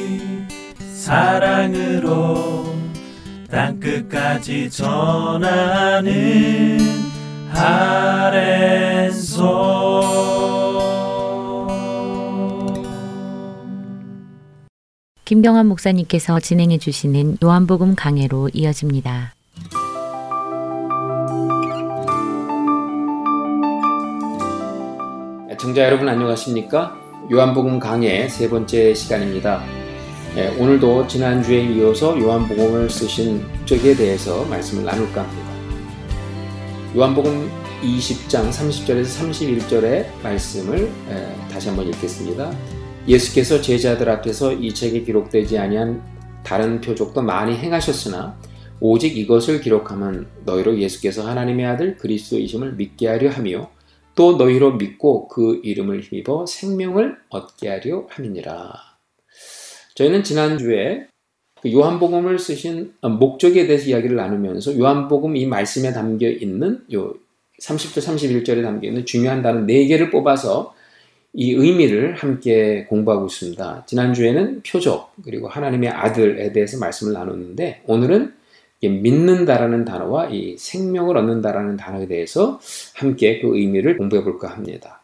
사랑으로 땅끝까지 전하는 할랄. 김경환 목사님께서 진행해 주시는 요한복음 강해로 이어집니다. 애청자 여러분 안녕하십니까? 요한복음 강해 세 번째 시간입니다. 예, 오늘도 지난주에 이어서 요한복음을 쓰신 적에 대해서 말씀을 나눌까 합니다. 요한복음 이십 장 삼십 절에서 삼십일 절의 말씀을 예, 다시 한번 읽겠습니다. 예수께서 제자들 앞에서 이 책에 기록되지 아니한 다른 표적도 많이 행하셨으나 오직 이것을 기록함은 너희로 예수께서 하나님의 아들 그리스도이심을 믿게 하려 하며 또 너희로 믿고 그 이름을 힘입어 생명을 얻게 하려 함이니라. 저희는 지난주에 요한복음을 쓰신 목적에 대해서 이야기를 나누면서 요한복음 이 말씀에 담겨있는 요 삼십 절 삼십일 절에 담겨있는 중요한 단어 네 개를 뽑아서 이 의미를 함께 공부하고 있습니다. 지난주에는 표적 그리고 하나님의 아들에 대해서 말씀을 나눴는데 오늘은 믿는다라는 단어와 이 생명을 얻는다라는 단어에 대해서 함께 그 의미를 공부해 볼까 합니다.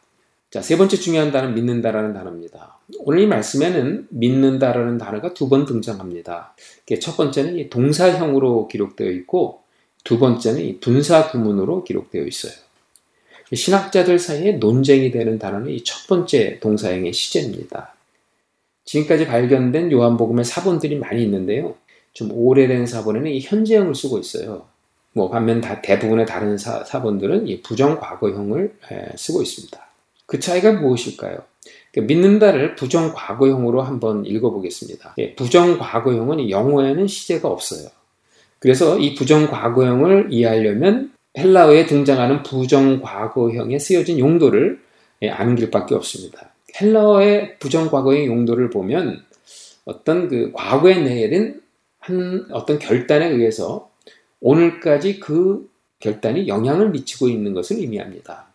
자, 세 번째 중요한 단어는 믿는다라는 단어입니다. 오늘 이 말씀에는 믿는다라는 단어가 두 번 등장합니다. 첫 번째는 이 동사형으로 기록되어 있고 두 번째는 이 분사 구문으로 기록되어 있어요. 신학자들 사이에 논쟁이 되는 단어는 이 첫 번째 동사형의 시제입니다. 지금까지 발견된 요한복음의 사본들이 많이 있는데요. 좀 오래된 사본에는 이 현재형을 쓰고 있어요. 뭐 반면 다 대부분의 다른 사, 사본들은 이 부정과거형을 에, 쓰고 있습니다. 그 차이가 무엇일까요? 그러니까 믿는다를 부정과거형으로 한번 읽어보겠습니다. 예, 부정과거형은 영어에는 시제가 없어요. 그래서 이 부정과거형을 이해하려면 헬라어에 등장하는 부정과거형에 쓰여진 용도를 예, 아는 길밖에 없습니다. 헬라어의 부정과거형 용도를 보면 어떤 그 과거에 내린 한 어떤 결단에 의해서 오늘까지 그 결단이 영향을 미치고 있는 것을 의미합니다.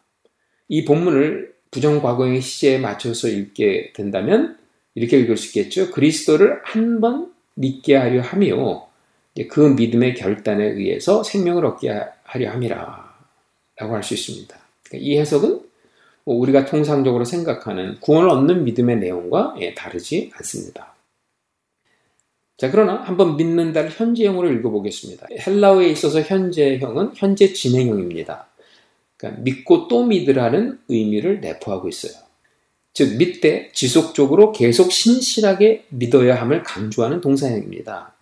이 본문을 부정과거형의 시제에 맞춰서 읽게 된다면 이렇게 읽을 수 있겠죠. 그리스도를 한 번 믿게 하려 하며 그 믿음의 결단에 의해서 생명을 얻게 하려 함이라 라고 할 수 있습니다. 이 해석은 우리가 통상적으로 생각하는 구원을 얻는 믿음의 내용과 다르지 않습니다. 자, 그러나 한번 믿는다를 현재형으로 읽어보겠습니다. 헬라어에 있어서 현재형은 현재 진행형입니다. 그러니까 믿고 또 믿으라는 의미를 내포하고 있어요. 즉 믿되 지속적으로 계속 신실하게 믿어야 함을 강조하는 동사형입니다.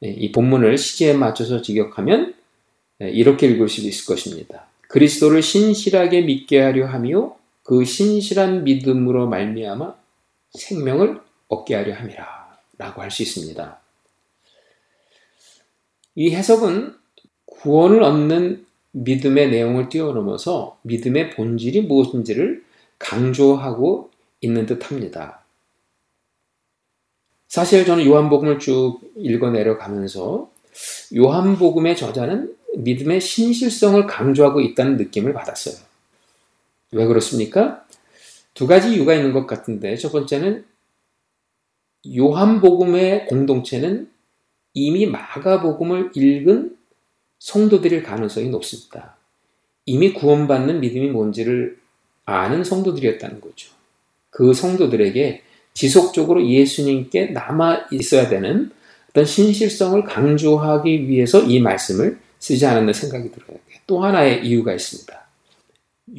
이 본문을 시제에 맞춰서 직역하면 이렇게 읽을 수 있을 것입니다. 그리스도를 신실하게 믿게 하려 하며 그 신실한 믿음으로 말미암아 생명을 얻게 하려 함이라 라고 할 수 있습니다. 이 해석은 구원을 얻는 믿음의 내용을 뛰어넘어서 믿음의 본질이 무엇인지를 강조하고 있는 듯합니다. 사실 저는 요한복음을 쭉 읽어내려가면서 요한복음의 저자는 믿음의 신실성을 강조하고 있다는 느낌을 받았어요. 왜 그렇습니까? 두 가지 이유가 있는 것 같은데 첫 번째는 요한복음의 공동체는 이미 마가복음을 읽은 성도들일 가능성이 높습니다. 이미 구원받는 믿음이 뭔지를 아는 성도들이었다는 거죠. 그 성도들에게 지속적으로 예수님께 남아 있어야 되는 어떤 신실성을 강조하기 위해서 이 말씀을 쓰지 않았나 생각이 들어요. 또 하나의 이유가 있습니다.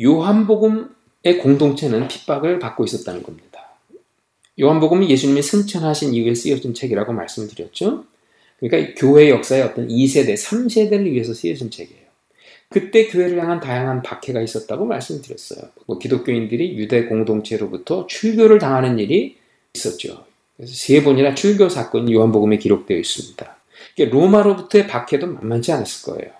요한복음의 공동체는 핍박을 받고 있었다는 겁니다. 요한복음은 예수님이 승천하신 이후에 쓰여진 책이라고 말씀을 드렸죠. 그러니까 교회 역사의 어떤 이 세대, 삼 세대를 위해서 쓰여진 책이에요. 그때 교회를 향한 다양한 박해가 있었다고 말씀드렸어요. 기독교인들이 유대 공동체로부터 출교를 당하는 일이 있었죠. 그래서 세 번이나 출교 사건이 요한복음에 기록되어 있습니다. 로마로부터의 박해도 만만치 않았을 거예요.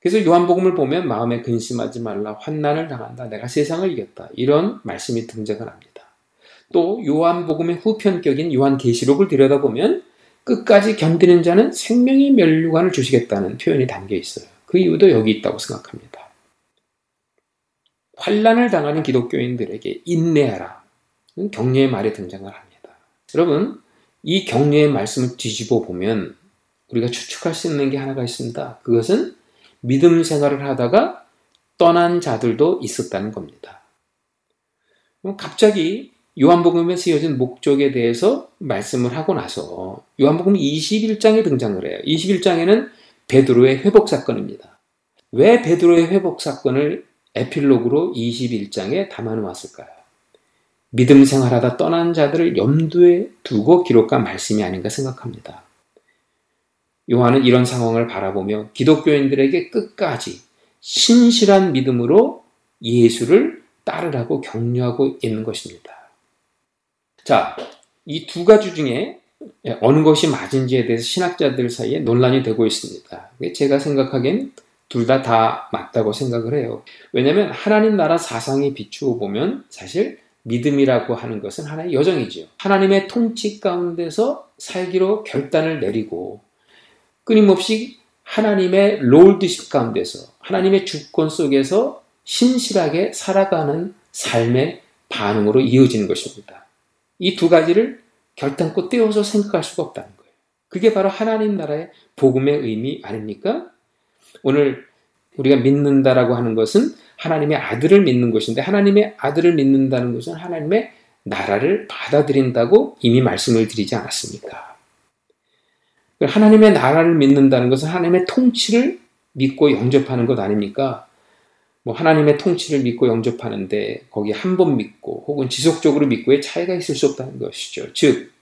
그래서 요한복음을 보면 마음에 근심하지 말라, 환난을 당한다, 내가 세상을 이겼다, 이런 말씀이 등장을 합니다. 또 요한복음의 후편격인 요한계시록을 들여다보면 끝까지 견디는 자는 생명의 면류관을 주시겠다는 표현이 담겨 있어요. 그 이유도 여기 있다고 생각합니다. 환난을 당하는 기독교인들에게 인내하라, 격려의 말이 등장을 합니다. 여러분, 이 격려의 말씀을 뒤집어 보면 우리가 추측할 수 있는 게 하나가 있습니다. 그것은 믿음 생활을 하다가 떠난 자들도 있었다는 겁니다. 그럼 갑자기 요한복음에 쓰여진 목적에 대해서 말씀을 하고 나서 요한복음 이십일 장에 등장을 해요. 이십일 장에는 베드로의 회복 사건입니다. 왜 베드로의 회복 사건을 에필로그로 이십일 장에 담아놓았을까요? 믿음 생활하다 떠난 자들을 염두에 두고 기록한 말씀이 아닌가 생각합니다. 요한은 이런 상황을 바라보며 기독교인들에게 끝까지 신실한 믿음으로 예수를 따르라고 격려하고 있는 것입니다. 자, 이 두 가지 중에 어느 것이 맞은지에 대해서 신학자들 사이에 논란이 되고 있습니다. 제가 생각하기엔 둘 다 다 맞다고 생각을 해요. 왜냐하면 하나님 나라 사상에 비추어 보면 사실 믿음이라고 하는 것은 하나의 여정이지요. 하나님의 통치 가운데서 살기로 결단을 내리고 끊임없이 하나님의 롤드십 가운데서, 하나님의 주권 속에서 신실하게 살아가는 삶의 반응으로 이어지는 것입니다. 이 두 가지를 결단코 떼어서 생각할 수가 없다는 거예요. 그게 바로 하나님 나라의 복음의 의미 아닙니까? 오늘 우리가 믿는다라고 하는 것은 하나님의 아들을 믿는 것인데, 하나님의 아들을 믿는다는 것은 하나님의 나라를 받아들인다고 이미 말씀을 드리지 않았습니까? 하나님의 나라를 믿는다는 것은 하나님의 통치를 믿고 영접하는 것 아닙니까? 뭐 하나님의 통치를 믿고 영접하는데 거기 한 번 믿고 혹은 지속적으로 믿고의 차이가 있을 수 없다는 것이죠. 즉,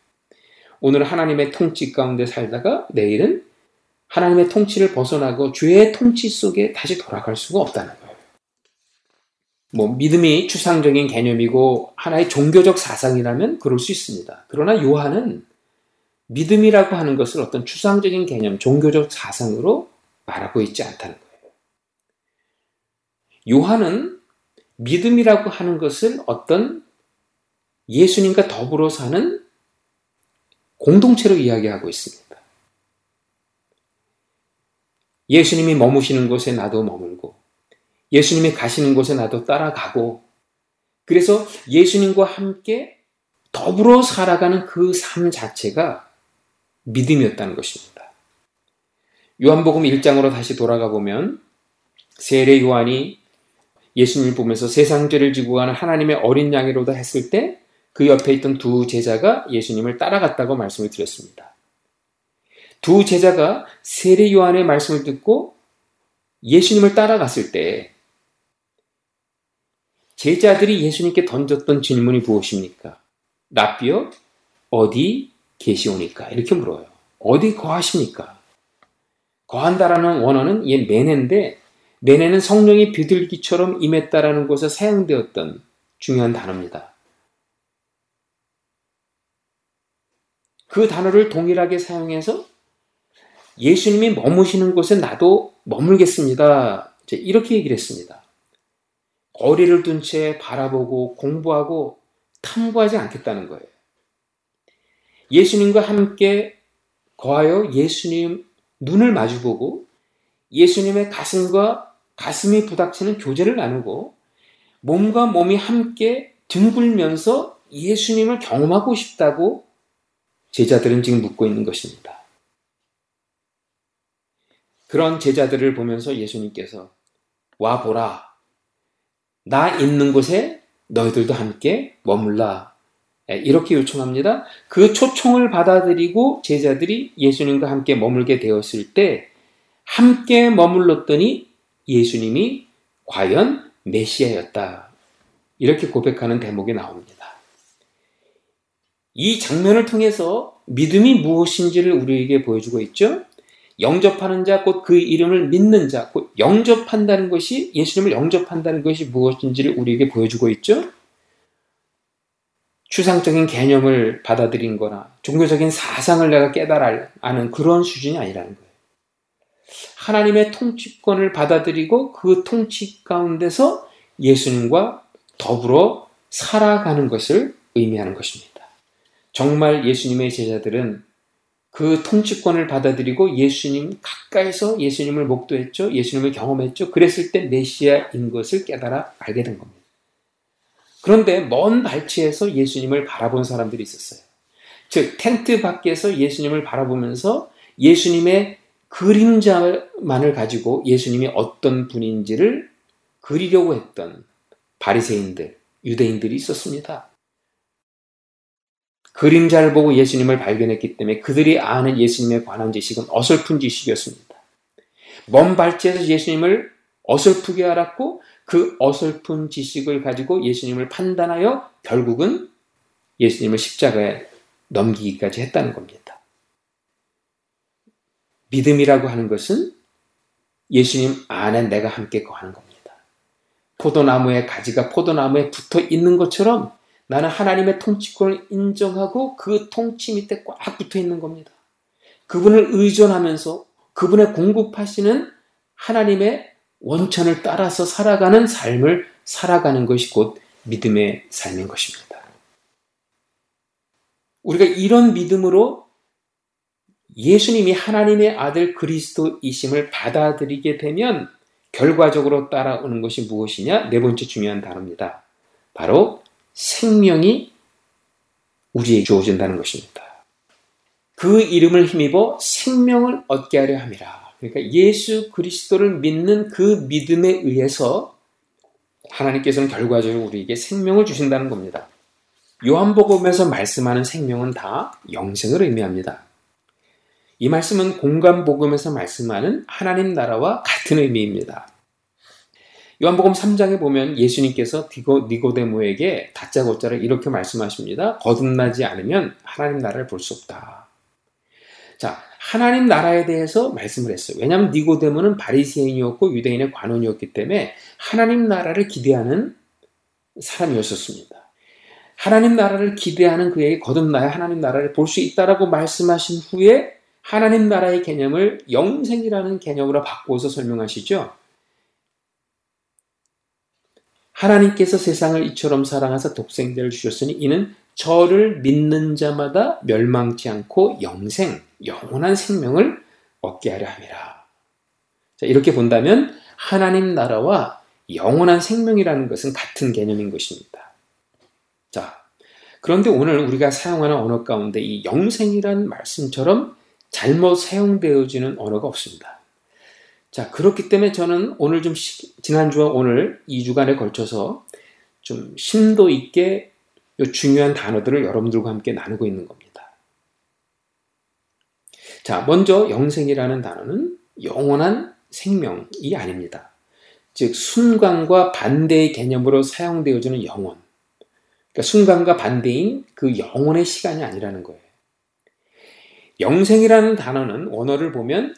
오늘 하나님의 통치 가운데 살다가 내일은 하나님의 통치를 벗어나고 죄의 통치 속에 다시 돌아갈 수가 없다는 거예요. 뭐 믿음이 추상적인 개념이고 하나의 종교적 사상이라면 그럴 수 있습니다. 그러나 요한은 믿음이라고 하는 것을 어떤 추상적인 개념, 종교적 사상으로 말하고 있지 않다는 거예요. 요한은 믿음이라고 하는 것을 어떤 예수님과 더불어 사는 공동체로 이야기하고 있습니다. 예수님이 머무시는 곳에 나도 머물고, 예수님이 가시는 곳에 나도 따라가고, 그래서 예수님과 함께 더불어 살아가는 그 삶 자체가 믿음이었다는 것입니다. 요한복음 일 장으로 다시 돌아가 보면 세례 요한이 예수님을 보면서 세상 죄를 지고 가는 하나님의 어린 양이로다 했을 때 그 옆에 있던 두 제자가 예수님을 따라갔다고 말씀을 드렸습니다. 두 제자가 세례 요한의 말씀을 듣고 예수님을 따라갔을 때 제자들이 예수님께 던졌던 질문이 무엇입니까? 라삐요, 어디 계시오니까? 이렇게 물어요. 어디 거하십니까? 거한다라는 원어는 얘 메네인데, 메네는 성령이 비둘기처럼 임했다라는 곳에 사용되었던 중요한 단어입니다. 그 단어를 동일하게 사용해서 예수님이 머무시는 곳에 나도 머물겠습니다, 이제 이렇게 얘기를 했습니다. 거리를 둔 채 바라보고 공부하고 탐구하지 않겠다는 거예요. 예수님과 함께 거하여 예수님 눈을 마주보고 예수님의 가슴과 가슴이 부닥치는 교제를 나누고 몸과 몸이 함께 뒹굴면서 예수님을 경험하고 싶다고 제자들은 지금 묻고 있는 것입니다. 그런 제자들을 보면서 예수님께서 와보라, 나 있는 곳에 너희들도 함께 머물라, 이렇게 요청합니다. 그 초청을 받아들이고 제자들이 예수님과 함께 머물게 되었을 때 함께 머물렀더니 예수님이 과연 메시아였다, 이렇게 고백하는 대목이 나옵니다. 이 장면을 통해서 믿음이 무엇인지를 우리에게 보여주고 있죠. 영접하는 자, 곧 그 이름을 믿는 자, 곧 영접한다는 것이, 예수님을 영접한다는 것이 무엇인지를 우리에게 보여주고 있죠. 추상적인 개념을 받아들인 거나 종교적인 사상을 내가 깨달아 아는 그런 수준이 아니라는 거예요. 하나님의 통치권을 받아들이고 그 통치 가운데서 예수님과 더불어 살아가는 것을 의미하는 것입니다. 정말 예수님의 제자들은 그 통치권을 받아들이고 예수님 가까이서 예수님을 목도했죠. 예수님을 경험했죠. 그랬을 때 메시아인 것을 깨달아 알게 된 겁니다. 그런데 먼 발치에서 예수님을 바라본 사람들이 있었어요. 즉 텐트 밖에서 예수님을 바라보면서 예수님의 그림자만을 가지고 예수님이 어떤 분인지를 그리려고 했던 바리새인들, 유대인들이 있었습니다. 그림자를 보고 예수님을 발견했기 때문에 그들이 아는 예수님에 관한 지식은 어설픈 지식이었습니다. 먼 발치에서 예수님을 어설프게 알았고 그 어설픈 지식을 가지고 예수님을 판단하여 결국은 예수님을 십자가에 넘기기까지 했다는 겁니다. 믿음이라고 하는 것은 예수님 안에 내가 함께 거하는 겁니다. 포도나무의 가지가 포도나무에 붙어 있는 것처럼 나는 하나님의 통치권을 인정하고 그 통치 밑에 꽉 붙어 있는 겁니다. 그분을 의존하면서 그분의 공급하시는 하나님의 원천을 따라서 살아가는 삶을 살아가는 것이 곧 믿음의 삶인 것입니다. 우리가 이런 믿음으로 예수님이 하나님의 아들 그리스도이심을 받아들이게 되면 결과적으로 따라오는 것이 무엇이냐? 네 번째 중요한 단어입니다. 바로 생명이 우리에게 주어진다는 것입니다. 그 이름을 힘입어 생명을 얻게 하려 함이라. 그러니까 예수 그리스도를 믿는 그 믿음에 의해서 하나님께서는 결과적으로 우리에게 생명을 주신다는 겁니다. 요한복음에서 말씀하는 생명은 다 영생을 의미합니다. 이 말씀은 공간복음에서 말씀하는 하나님 나라와 같은 의미입니다. 요한복음 삼 장에 보면 예수님께서 니고데모에게 다짜고짜로 이렇게 말씀하십니다. 거듭나지 않으면 하나님 나라를 볼 수 없다. 자, 하나님 나라에 대해서 말씀을 했어요. 왜냐하면 니고데모는 바리새인이었고 유대인의 관원이었기 때문에 하나님 나라를 기대하는 사람이었습니다. 하나님 나라를 기대하는 그에게 거듭나야 하나님 나라를 볼 수 있다라고 말씀하신 후에 하나님 나라의 개념을 영생이라는 개념으로 바꾸어서 설명하시죠. 하나님께서 세상을 이처럼 사랑하사 독생자를 주셨으니 이는 저를 믿는 자마다 멸망치 않고 영생, 영원한 생명을 얻게 하려 함이라. 자, 이렇게 본다면 하나님 나라와 영원한 생명이라는 것은 같은 개념인 것입니다. 자, 그런데 오늘 우리가 사용하는 언어 가운데 이 영생이라는 말씀처럼 잘못 사용되어지는 언어가 없습니다. 자, 그렇기 때문에 저는 오늘 좀, 지난주와 오늘 이 주간에 걸쳐서 좀 심도 있게 요 중요한 단어들을 여러분들과 함께 나누고 있는 겁니다. 자, 먼저 영생이라는 단어는 영원한 생명이 아닙니다. 즉, 순간과 반대의 개념으로 사용되어지는 영원. 그러니까 순간과 반대인 그 영원의 시간이 아니라는 거예요. 영생이라는 단어는 원어를 보면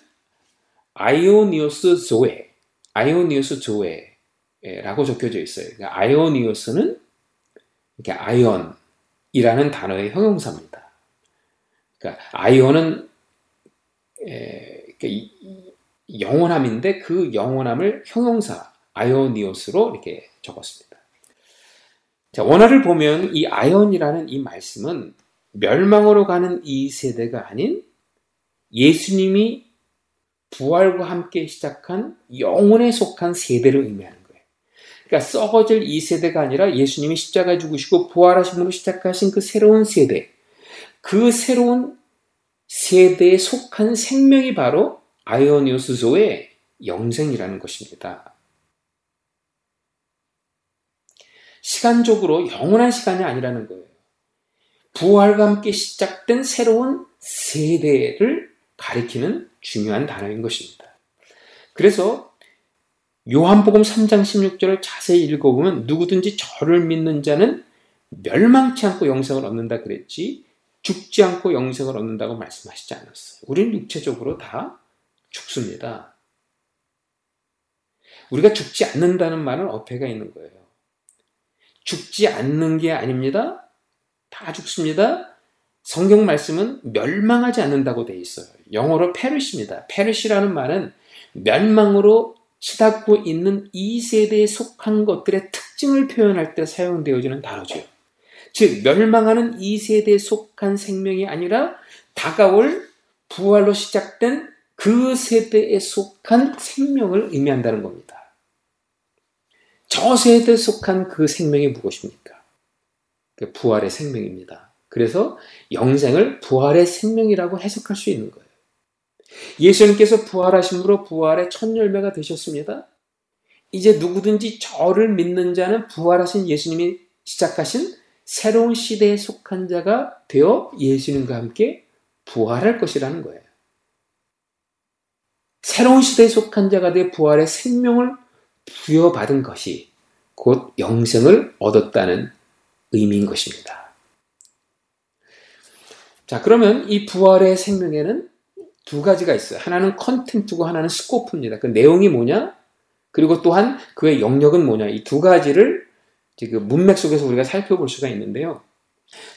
아이오니오스 조에, 아이오니오스 조에라고 적혀져 있어요. 그러니까 아이오니오스는 이렇게 아이온이라는 단어의 형용사입니다. 그러니까 아이온은 에, 그러니까 영원함인데 그 영원함을 형용사 아이오니오스로 이렇게 적었습니다. 자, 원어를 보면 이 아이온이라는 이 말씀은 멸망으로 가는 이 세대가 아닌 예수님이 부활과 함께 시작한 영혼에 속한 세대를 의미하는 거예요. 그러니까 썩어질 이 세대가 아니라 예수님이 십자가에 죽으시고 부활하심으로 시작하신 그 새로운 세대, 그 새로운 세대에 속한 생명이 바로 아이오니오스조의 영생이라는 것입니다. 시간적으로 영원한 시간이 아니라는 거예요. 부활과 함께 시작된 새로운 세대를 가리키는 중요한 단어인 것입니다. 그래서 요한복음 삼 장 십육 절을 자세히 읽어보면 누구든지 저를 믿는 자는 멸망치 않고 영생을 얻는다 그랬지 죽지 않고 영생을 얻는다고 말씀하시지 않았어요. 우리는 육체적으로 다 죽습니다. 우리가 죽지 않는다는 말은 어폐가 있는 거예요. 죽지 않는 게 아닙니다. 다 죽습니다. 성경 말씀은 멸망하지 않는다고 돼 있어요. 영어로 페르시입니다. 페르시라는 말은 멸망으로 치닫고 있는 이 세대에 속한 것들의 특징을 표현할 때 사용되어지는 단어죠. 즉 멸망하는 이 세대에 속한 생명이 아니라 다가올 부활로 시작된 그 세대에 속한 생명을 의미한다는 겁니다. 저 세대에 속한 그 생명이 무엇입니까? 부활의 생명입니다. 그래서 영생을 부활의 생명이라고 해석할 수 있는 거예요. 예수님께서 부활하심으로 부활의 첫 열매가 되셨습니다. 이제 누구든지 저를 믿는 자는 부활하신 예수님이 시작하신 새로운 시대에 속한 자가 되어 예수님과 함께 부활할 것이라는 거예요. 새로운 시대에 속한 자가 되어 부활의 생명을 부여받은 것이 곧 영생을 얻었다는 의미인 것입니다. 자, 그러면 이 부활의 생명에는 두 가지가 있어요. 하나는 컨텐츠고 하나는 스코프입니다. 그 내용이 뭐냐? 그리고 또한 그의 영역은 뭐냐? 이 두 가지를 지금 문맥 속에서 우리가 살펴볼 수가 있는데요.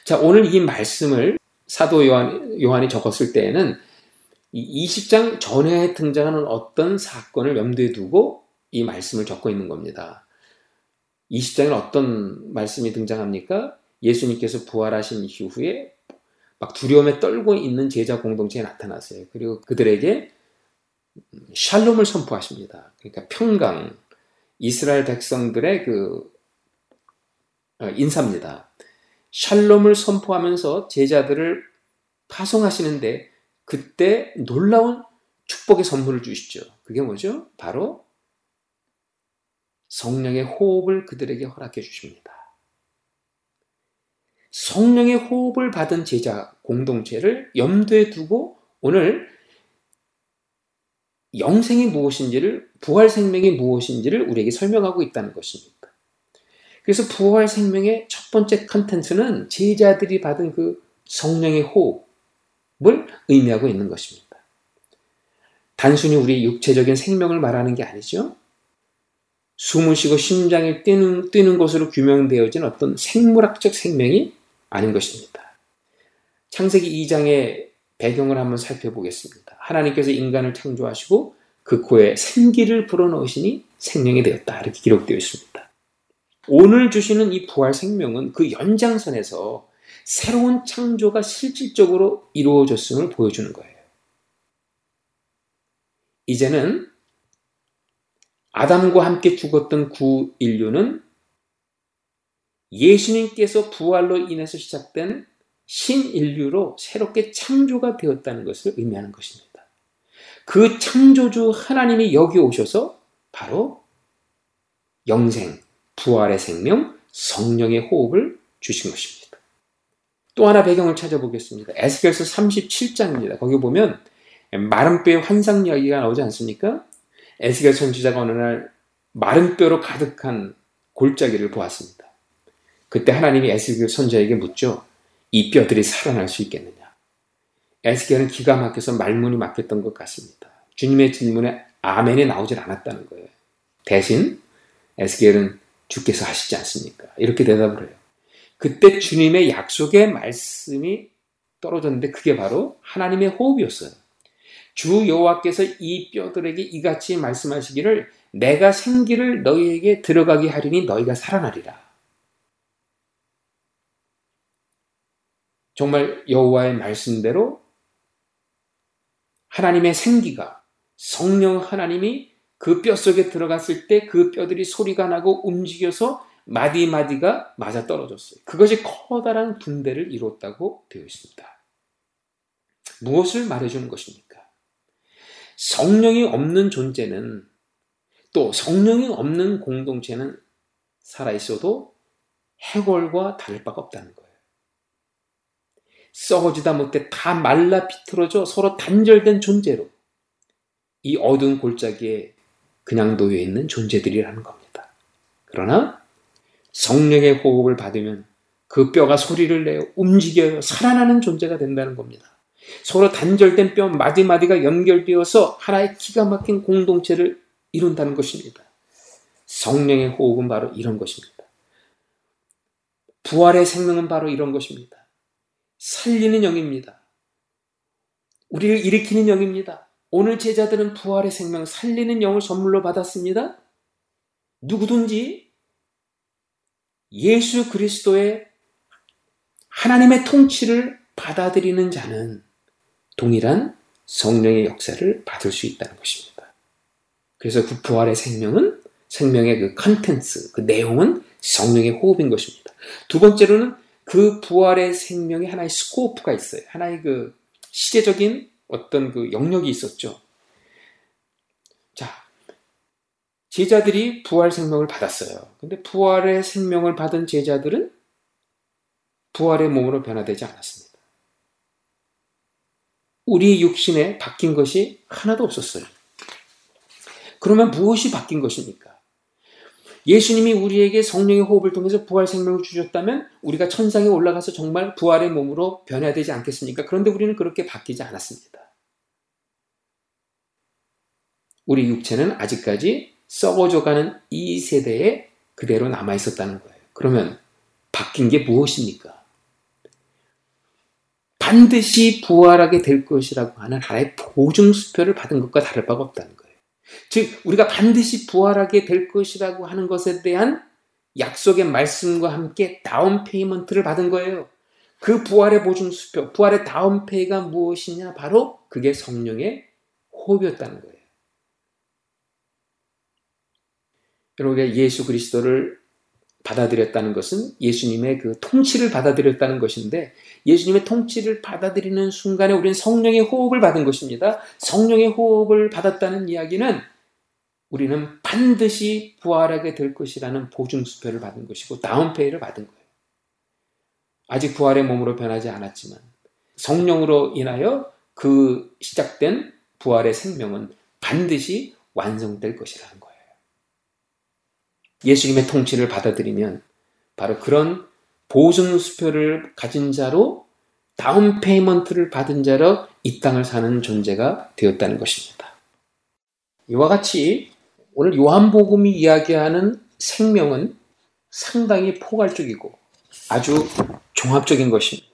자, 오늘 이 말씀을 사도 요한, 요한이 적었을 때에는 이 이십 장 전에 등장하는 어떤 사건을 염두에 두고 이 말씀을 적고 있는 겁니다. 이십 장에는 어떤 말씀이 등장합니까? 예수님께서 부활하신 이후에 막 두려움에 떨고 있는 제자 공동체에 나타나세요. 그리고 그들에게 샬롬을 선포하십니다. 그러니까 평강, 이스라엘 백성들의 그 인사입니다. 샬롬을 선포하면서 제자들을 파송하시는데 그때 놀라운 축복의 선물을 주시죠. 그게 뭐죠? 바로 성령의 호흡을 그들에게 허락해 주십니다. 성령의 호흡을 받은 제자 공동체를 염두에 두고 오늘 영생이 무엇인지를, 부활 생명이 무엇인지를 우리에게 설명하고 있다는 것입니다. 그래서 부활 생명의 첫 번째 컨텐츠는 제자들이 받은 그 성령의 호흡을 의미하고 있는 것입니다. 단순히 우리 육체적인 생명을 말하는 게 아니죠. 숨을 쉬고 심장이 뛰는, 뛰는 것으로 규명되어진 어떤 생물학적 생명이 아닌 것입니다. 창세기 이 장의 배경을 한번 살펴보겠습니다. 하나님께서 인간을 창조하시고 그 코에 생기를 불어넣으시니 생명이 되었다. 이렇게 기록되어 있습니다. 오늘 주시는 이 부활 생명은 그 연장선에서 새로운 창조가 실질적으로 이루어졌음을 보여주는 거예요. 이제는 아담과 함께 죽었던 구인류는 예수님께서 부활로 인해서 시작된 신인류로 새롭게 창조가 되었다는 것을 의미하는 것입니다. 그 창조주 하나님이 여기 오셔서 바로 영생, 부활의 생명, 성령의 호흡을 주신 것입니다. 또 하나 배경을 찾아보겠습니다. 에스겔서 삼십칠 장입니다. 거기 보면 마른 뼈의 환상 이야기가 나오지 않습니까? 에스겔 선지자가 어느 날 마른 뼈로 가득한 골짜기를 보았습니다. 그때 하나님이 에스겔 선지자에게 묻죠. 이 뼈들이 살아날 수 있겠느냐. 에스겔은 기가 막혀서 말문이 막혔던 것 같습니다. 주님의 질문에 아멘이 나오질 않았다는 거예요. 대신 에스겔은 주께서 하시지 않습니까? 이렇게 대답을 해요. 그때 주님의 약속의 말씀이 떨어졌는데 그게 바로 하나님의 호흡이었어요. 주 여호와께서 이 뼈들에게 이같이 말씀하시기를 내가 생기를 너희에게 들어가게 하리니 너희가 살아나리라. 정말 여호와의 말씀대로 하나님의 생기가 성령 하나님이 그 뼈 속에 들어갔을 때 그 뼈들이 소리가 나고 움직여서 마디마디가 맞아떨어졌어요. 그것이 커다란 분대를 이뤘다고 되어 있습니다. 무엇을 말해주는 것입니까? 성령이 없는 존재는 또 성령이 없는 공동체는 살아있어도 해골과 다를 바가 없다는 거예요. 썩어지다 못해 다 말라 비틀어져 서로 단절된 존재로 이 어두운 골짜기에 그냥 놓여있는 존재들이라는 겁니다. 그러나 성령의 호흡을 받으면 그 뼈가 소리를 내어 움직여 살아나는 존재가 된다는 겁니다. 서로 단절된 뼈 마디마디가 연결되어서 하나의 기가 막힌 공동체를 이룬다는 것입니다. 성령의 호흡은 바로 이런 것입니다. 부활의 생명은 바로 이런 것입니다. 살리는 영입니다. 우리를 일으키는 영입니다. 오늘 제자들은 부활의 생명, 살리는 영을 선물로 받았습니다. 누구든지 예수 그리스도의 하나님의 통치를 받아들이는 자는 동일한 성령의 역사를 받을 수 있다는 것입니다. 그래서 그 부활의 생명은, 생명의 그 컨텐츠, 그 내용은 성령의 호흡인 것입니다. 두 번째로는 그 부활의 생명에 하나의 스코프가 있어요. 하나의 그 시대적인 어떤 그 영역이 있었죠. 자, 제자들이 부활 생명을 받았어요. 근데 부활의 생명을 받은 제자들은 부활의 몸으로 변화되지 않았습니다. 우리 육신에 바뀐 것이 하나도 없었어요. 그러면 무엇이 바뀐 것입니까? 예수님이 우리에게 성령의 호흡을 통해서 부활 생명을 주셨다면 우리가 천상에 올라가서 정말 부활의 몸으로 변해야 되지 않겠습니까? 그런데 우리는 그렇게 바뀌지 않았습니다. 우리 육체는 아직까지 썩어져가는 이 세대에 그대로 남아있었다는 거예요. 그러면 바뀐 게 무엇입니까? 반드시 부활하게 될 것이라고 하는 하나의 보증수표를 받은 것과 다를 바가 없다는 거예요. 즉 우리가 반드시 부활하게 될 것이라고 하는 것에 대한 약속의 말씀과 함께 다운 페이먼트를 받은 거예요. 그 부활의 보증수표, 부활의 다운 페이가 무엇이냐? 바로 그게 성령의 호흡이었다는 거예요. 여러분, 우리가 예수 그리스도를 받아들였다는 것은 예수님의 그 통치를 받아들였다는 것인데, 예수님의 통치를 받아들이는 순간에 우리는 성령의 호흡을 받은 것입니다. 성령의 호흡을 받았다는 이야기는 우리는 반드시 부활하게 될 것이라는 보증수표를 받은 것이고 다운페이를 받은 거예요. 아직 부활의 몸으로 변하지 않았지만 성령으로 인하여 그 시작된 부활의 생명은 반드시 완성될 것이라는 거예요. 예수님의 통치를 받아들이면 바로 그런 보증수표를 가진 자로, 다운페이먼트를 받은 자로 이 땅을 사는 존재가 되었다는 것입니다. 이와 같이 오늘 요한복음이 이야기하는 생명은 상당히 포괄적이고 아주 종합적인 것입니다.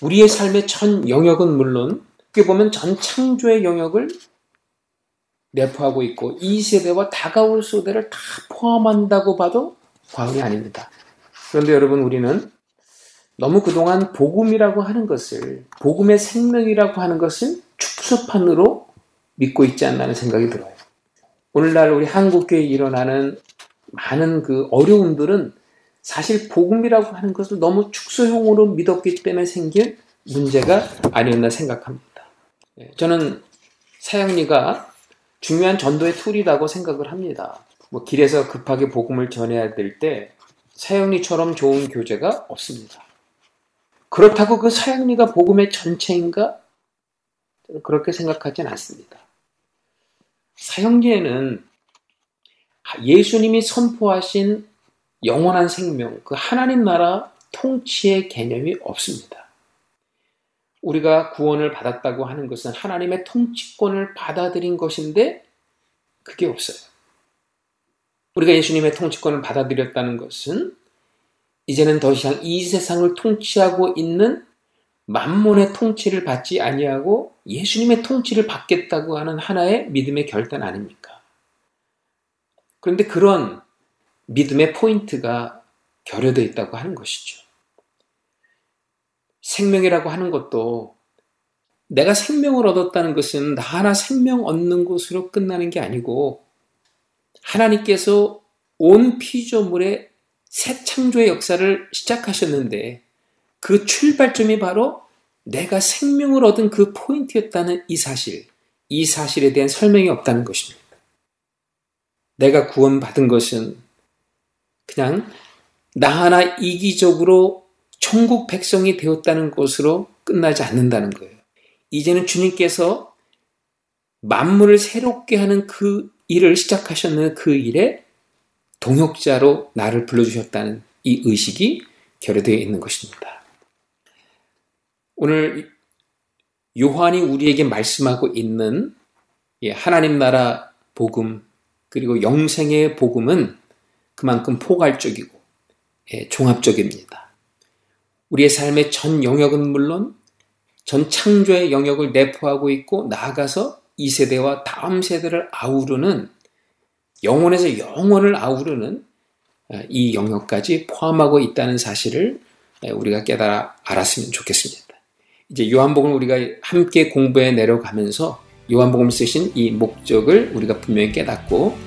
우리의 삶의 전 영역은 물론 어떻게 보면 전 창조의 영역을 내포하고 있고 이 세대와 다가올 세대를 다 포함한다고 봐도 과언이 아닙니다. 그런데 여러분, 우리는 너무 그동안 복음이라고 하는 것을, 복음의 생명이라고 하는 것을 축소판으로 믿고 있지 않나는 생각이 들어요. 오늘날 우리 한국교회에 일어나는 많은 그 어려움들은 사실 복음이라고 하는 것을 너무 축소형으로 믿었기 때문에 생긴 문제가 아니었나 생각합니다. 저는 사형리가 중요한 전도의 툴이라고 생각을 합니다. 뭐 길에서 급하게 복음을 전해야 될 때 사형리처럼 좋은 교재가 없습니다. 그렇다고 그 사형리가 복음의 전체인가? 저는 그렇게 생각하진 않습니다. 사형리에는 예수님이 선포하신 영원한 생명, 그 하나님 나라 통치의 개념이 없습니다. 우리가 구원을 받았다고 하는 것은 하나님의 통치권을 받아들인 것인데 그게 없어요. 우리가 예수님의 통치권을 받아들였다는 것은 이제는 더 이상 이 세상을 통치하고 있는 만몬의 통치를 받지 아니하고 예수님의 통치를 받겠다고 하는 하나의 믿음의 결단 아닙니까? 그런데 그런 믿음의 포인트가 결여되어 있다고 하는 것이죠. 생명이라고 하는 것도 내가 생명을 얻었다는 것은 나 하나 생명 얻는 것으로 끝나는 게 아니고 하나님께서 온 피조물의 새 창조의 역사를 시작하셨는데 그 출발점이 바로 내가 생명을 얻은 그 포인트였다는 이 사실, 이 사실에 대한 설명이 없다는 것입니다. 내가 구원받은 것은 그냥 나 하나 이기적으로 천국 백성이 되었다는 것으로 끝나지 않는다는 거예요. 이제는 주님께서 만물을 새롭게 하는 그 일을 시작하셨는 그 일에 동역자로 나를 불러주셨다는 이 의식이 결여되어 있는 것입니다. 오늘 요한이 우리에게 말씀하고 있는 하나님 나라 복음 그리고 영생의 복음은 그만큼 포괄적이고 종합적입니다. 우리의 삶의 전 영역은 물론 전 창조의 영역을 내포하고 있고 나아가서 이 세대와 다음 세대를 아우르는 영혼에서 영혼을 아우르는 이 영역까지 포함하고 있다는 사실을 우리가 깨달아 알았으면 좋겠습니다. 이제 요한복음을 우리가 함께 공부해 내려가면서 요한복음을 쓰신 이 목적을 우리가 분명히 깨닫고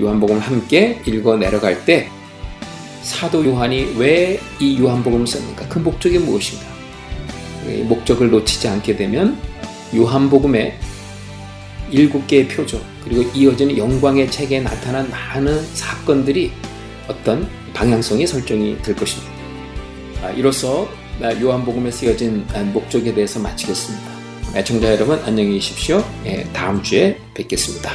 요한복음을 함께 읽어 내려갈 때 사도 요한이 왜 이 요한복음을 썼는가? 그 목적이 무엇인가? 목적을 놓치지 않게 되면 요한복음의 일곱 개의 표적 그리고 이어지는 영광의 책에 나타난 많은 사건들이 어떤 방향성이 설정이 될 것입니다. 이로써 요한복음에 쓰여진 목적에 대해서 마치겠습니다. 애청자 여러분 안녕히 계십시오. 다음 주에 뵙겠습니다.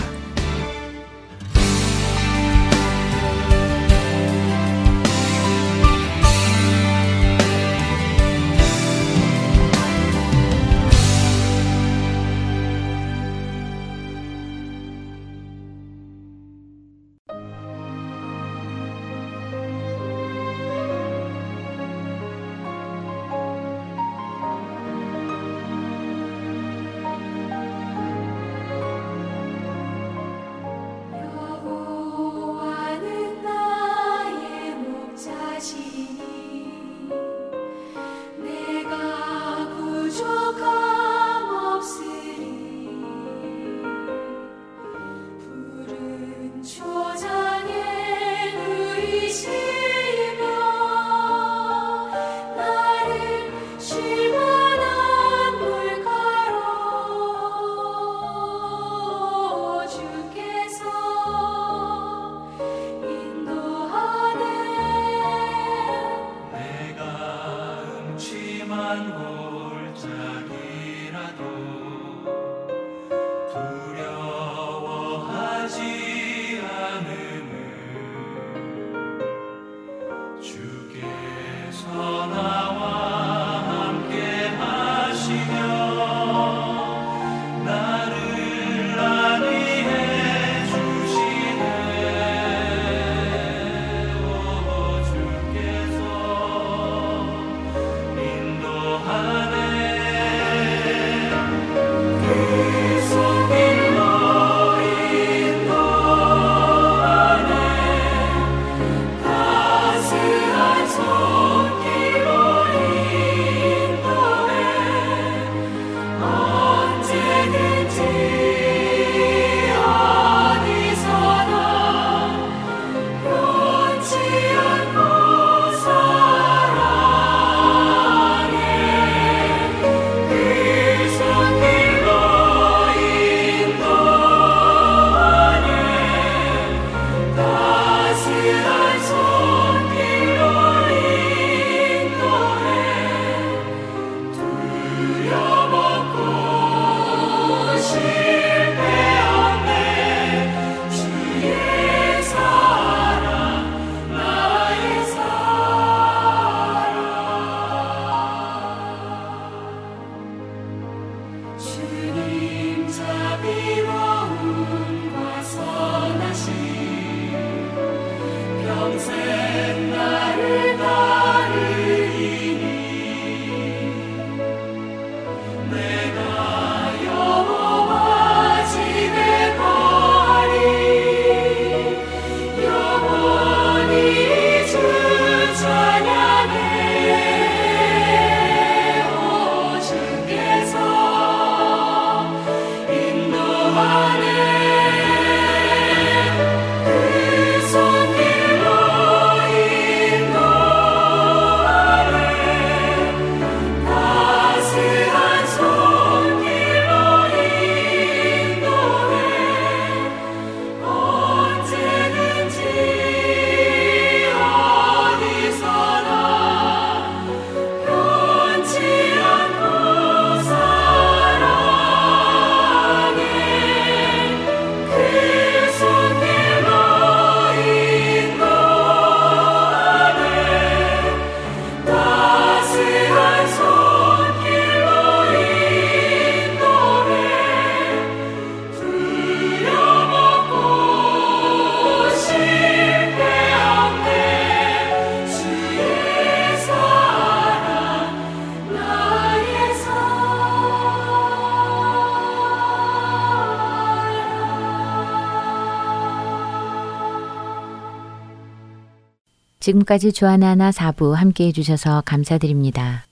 지금까지 주안나하나사부 함께해 주셔서 감사드립니다.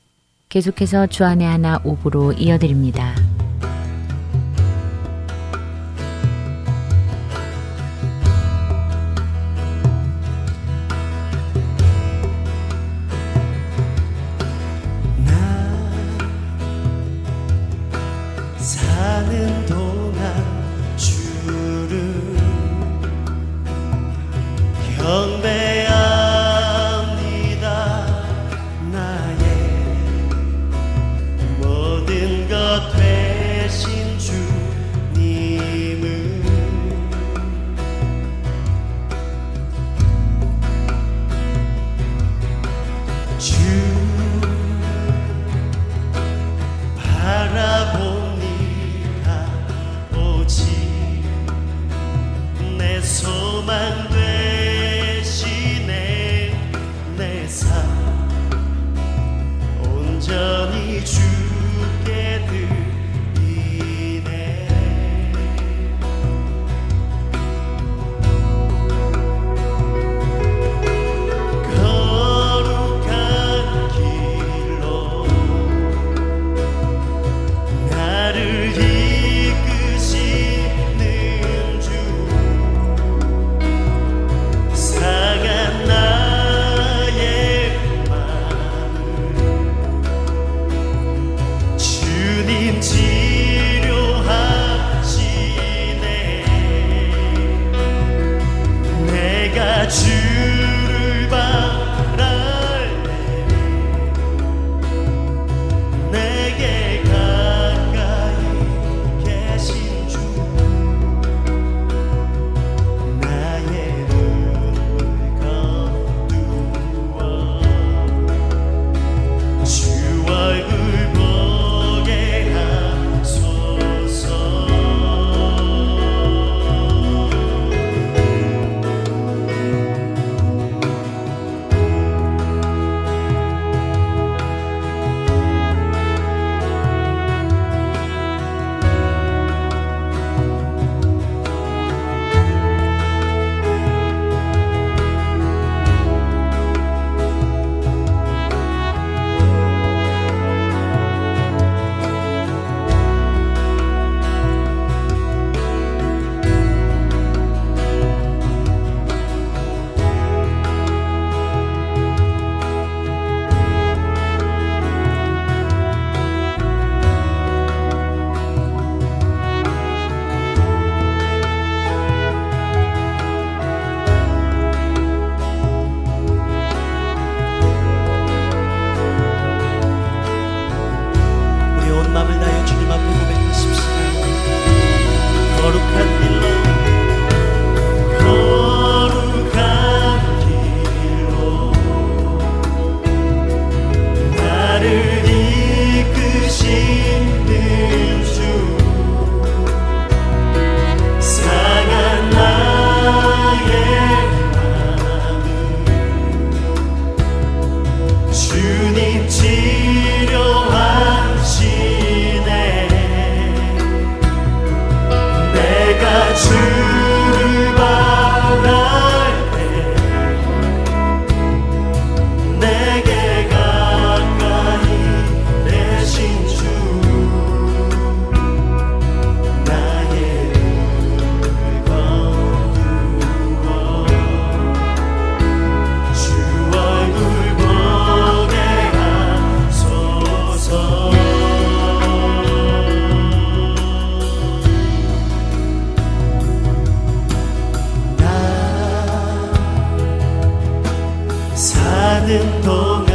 계속해서 주안의 하나 오부로 이어드립니다. 사는 동안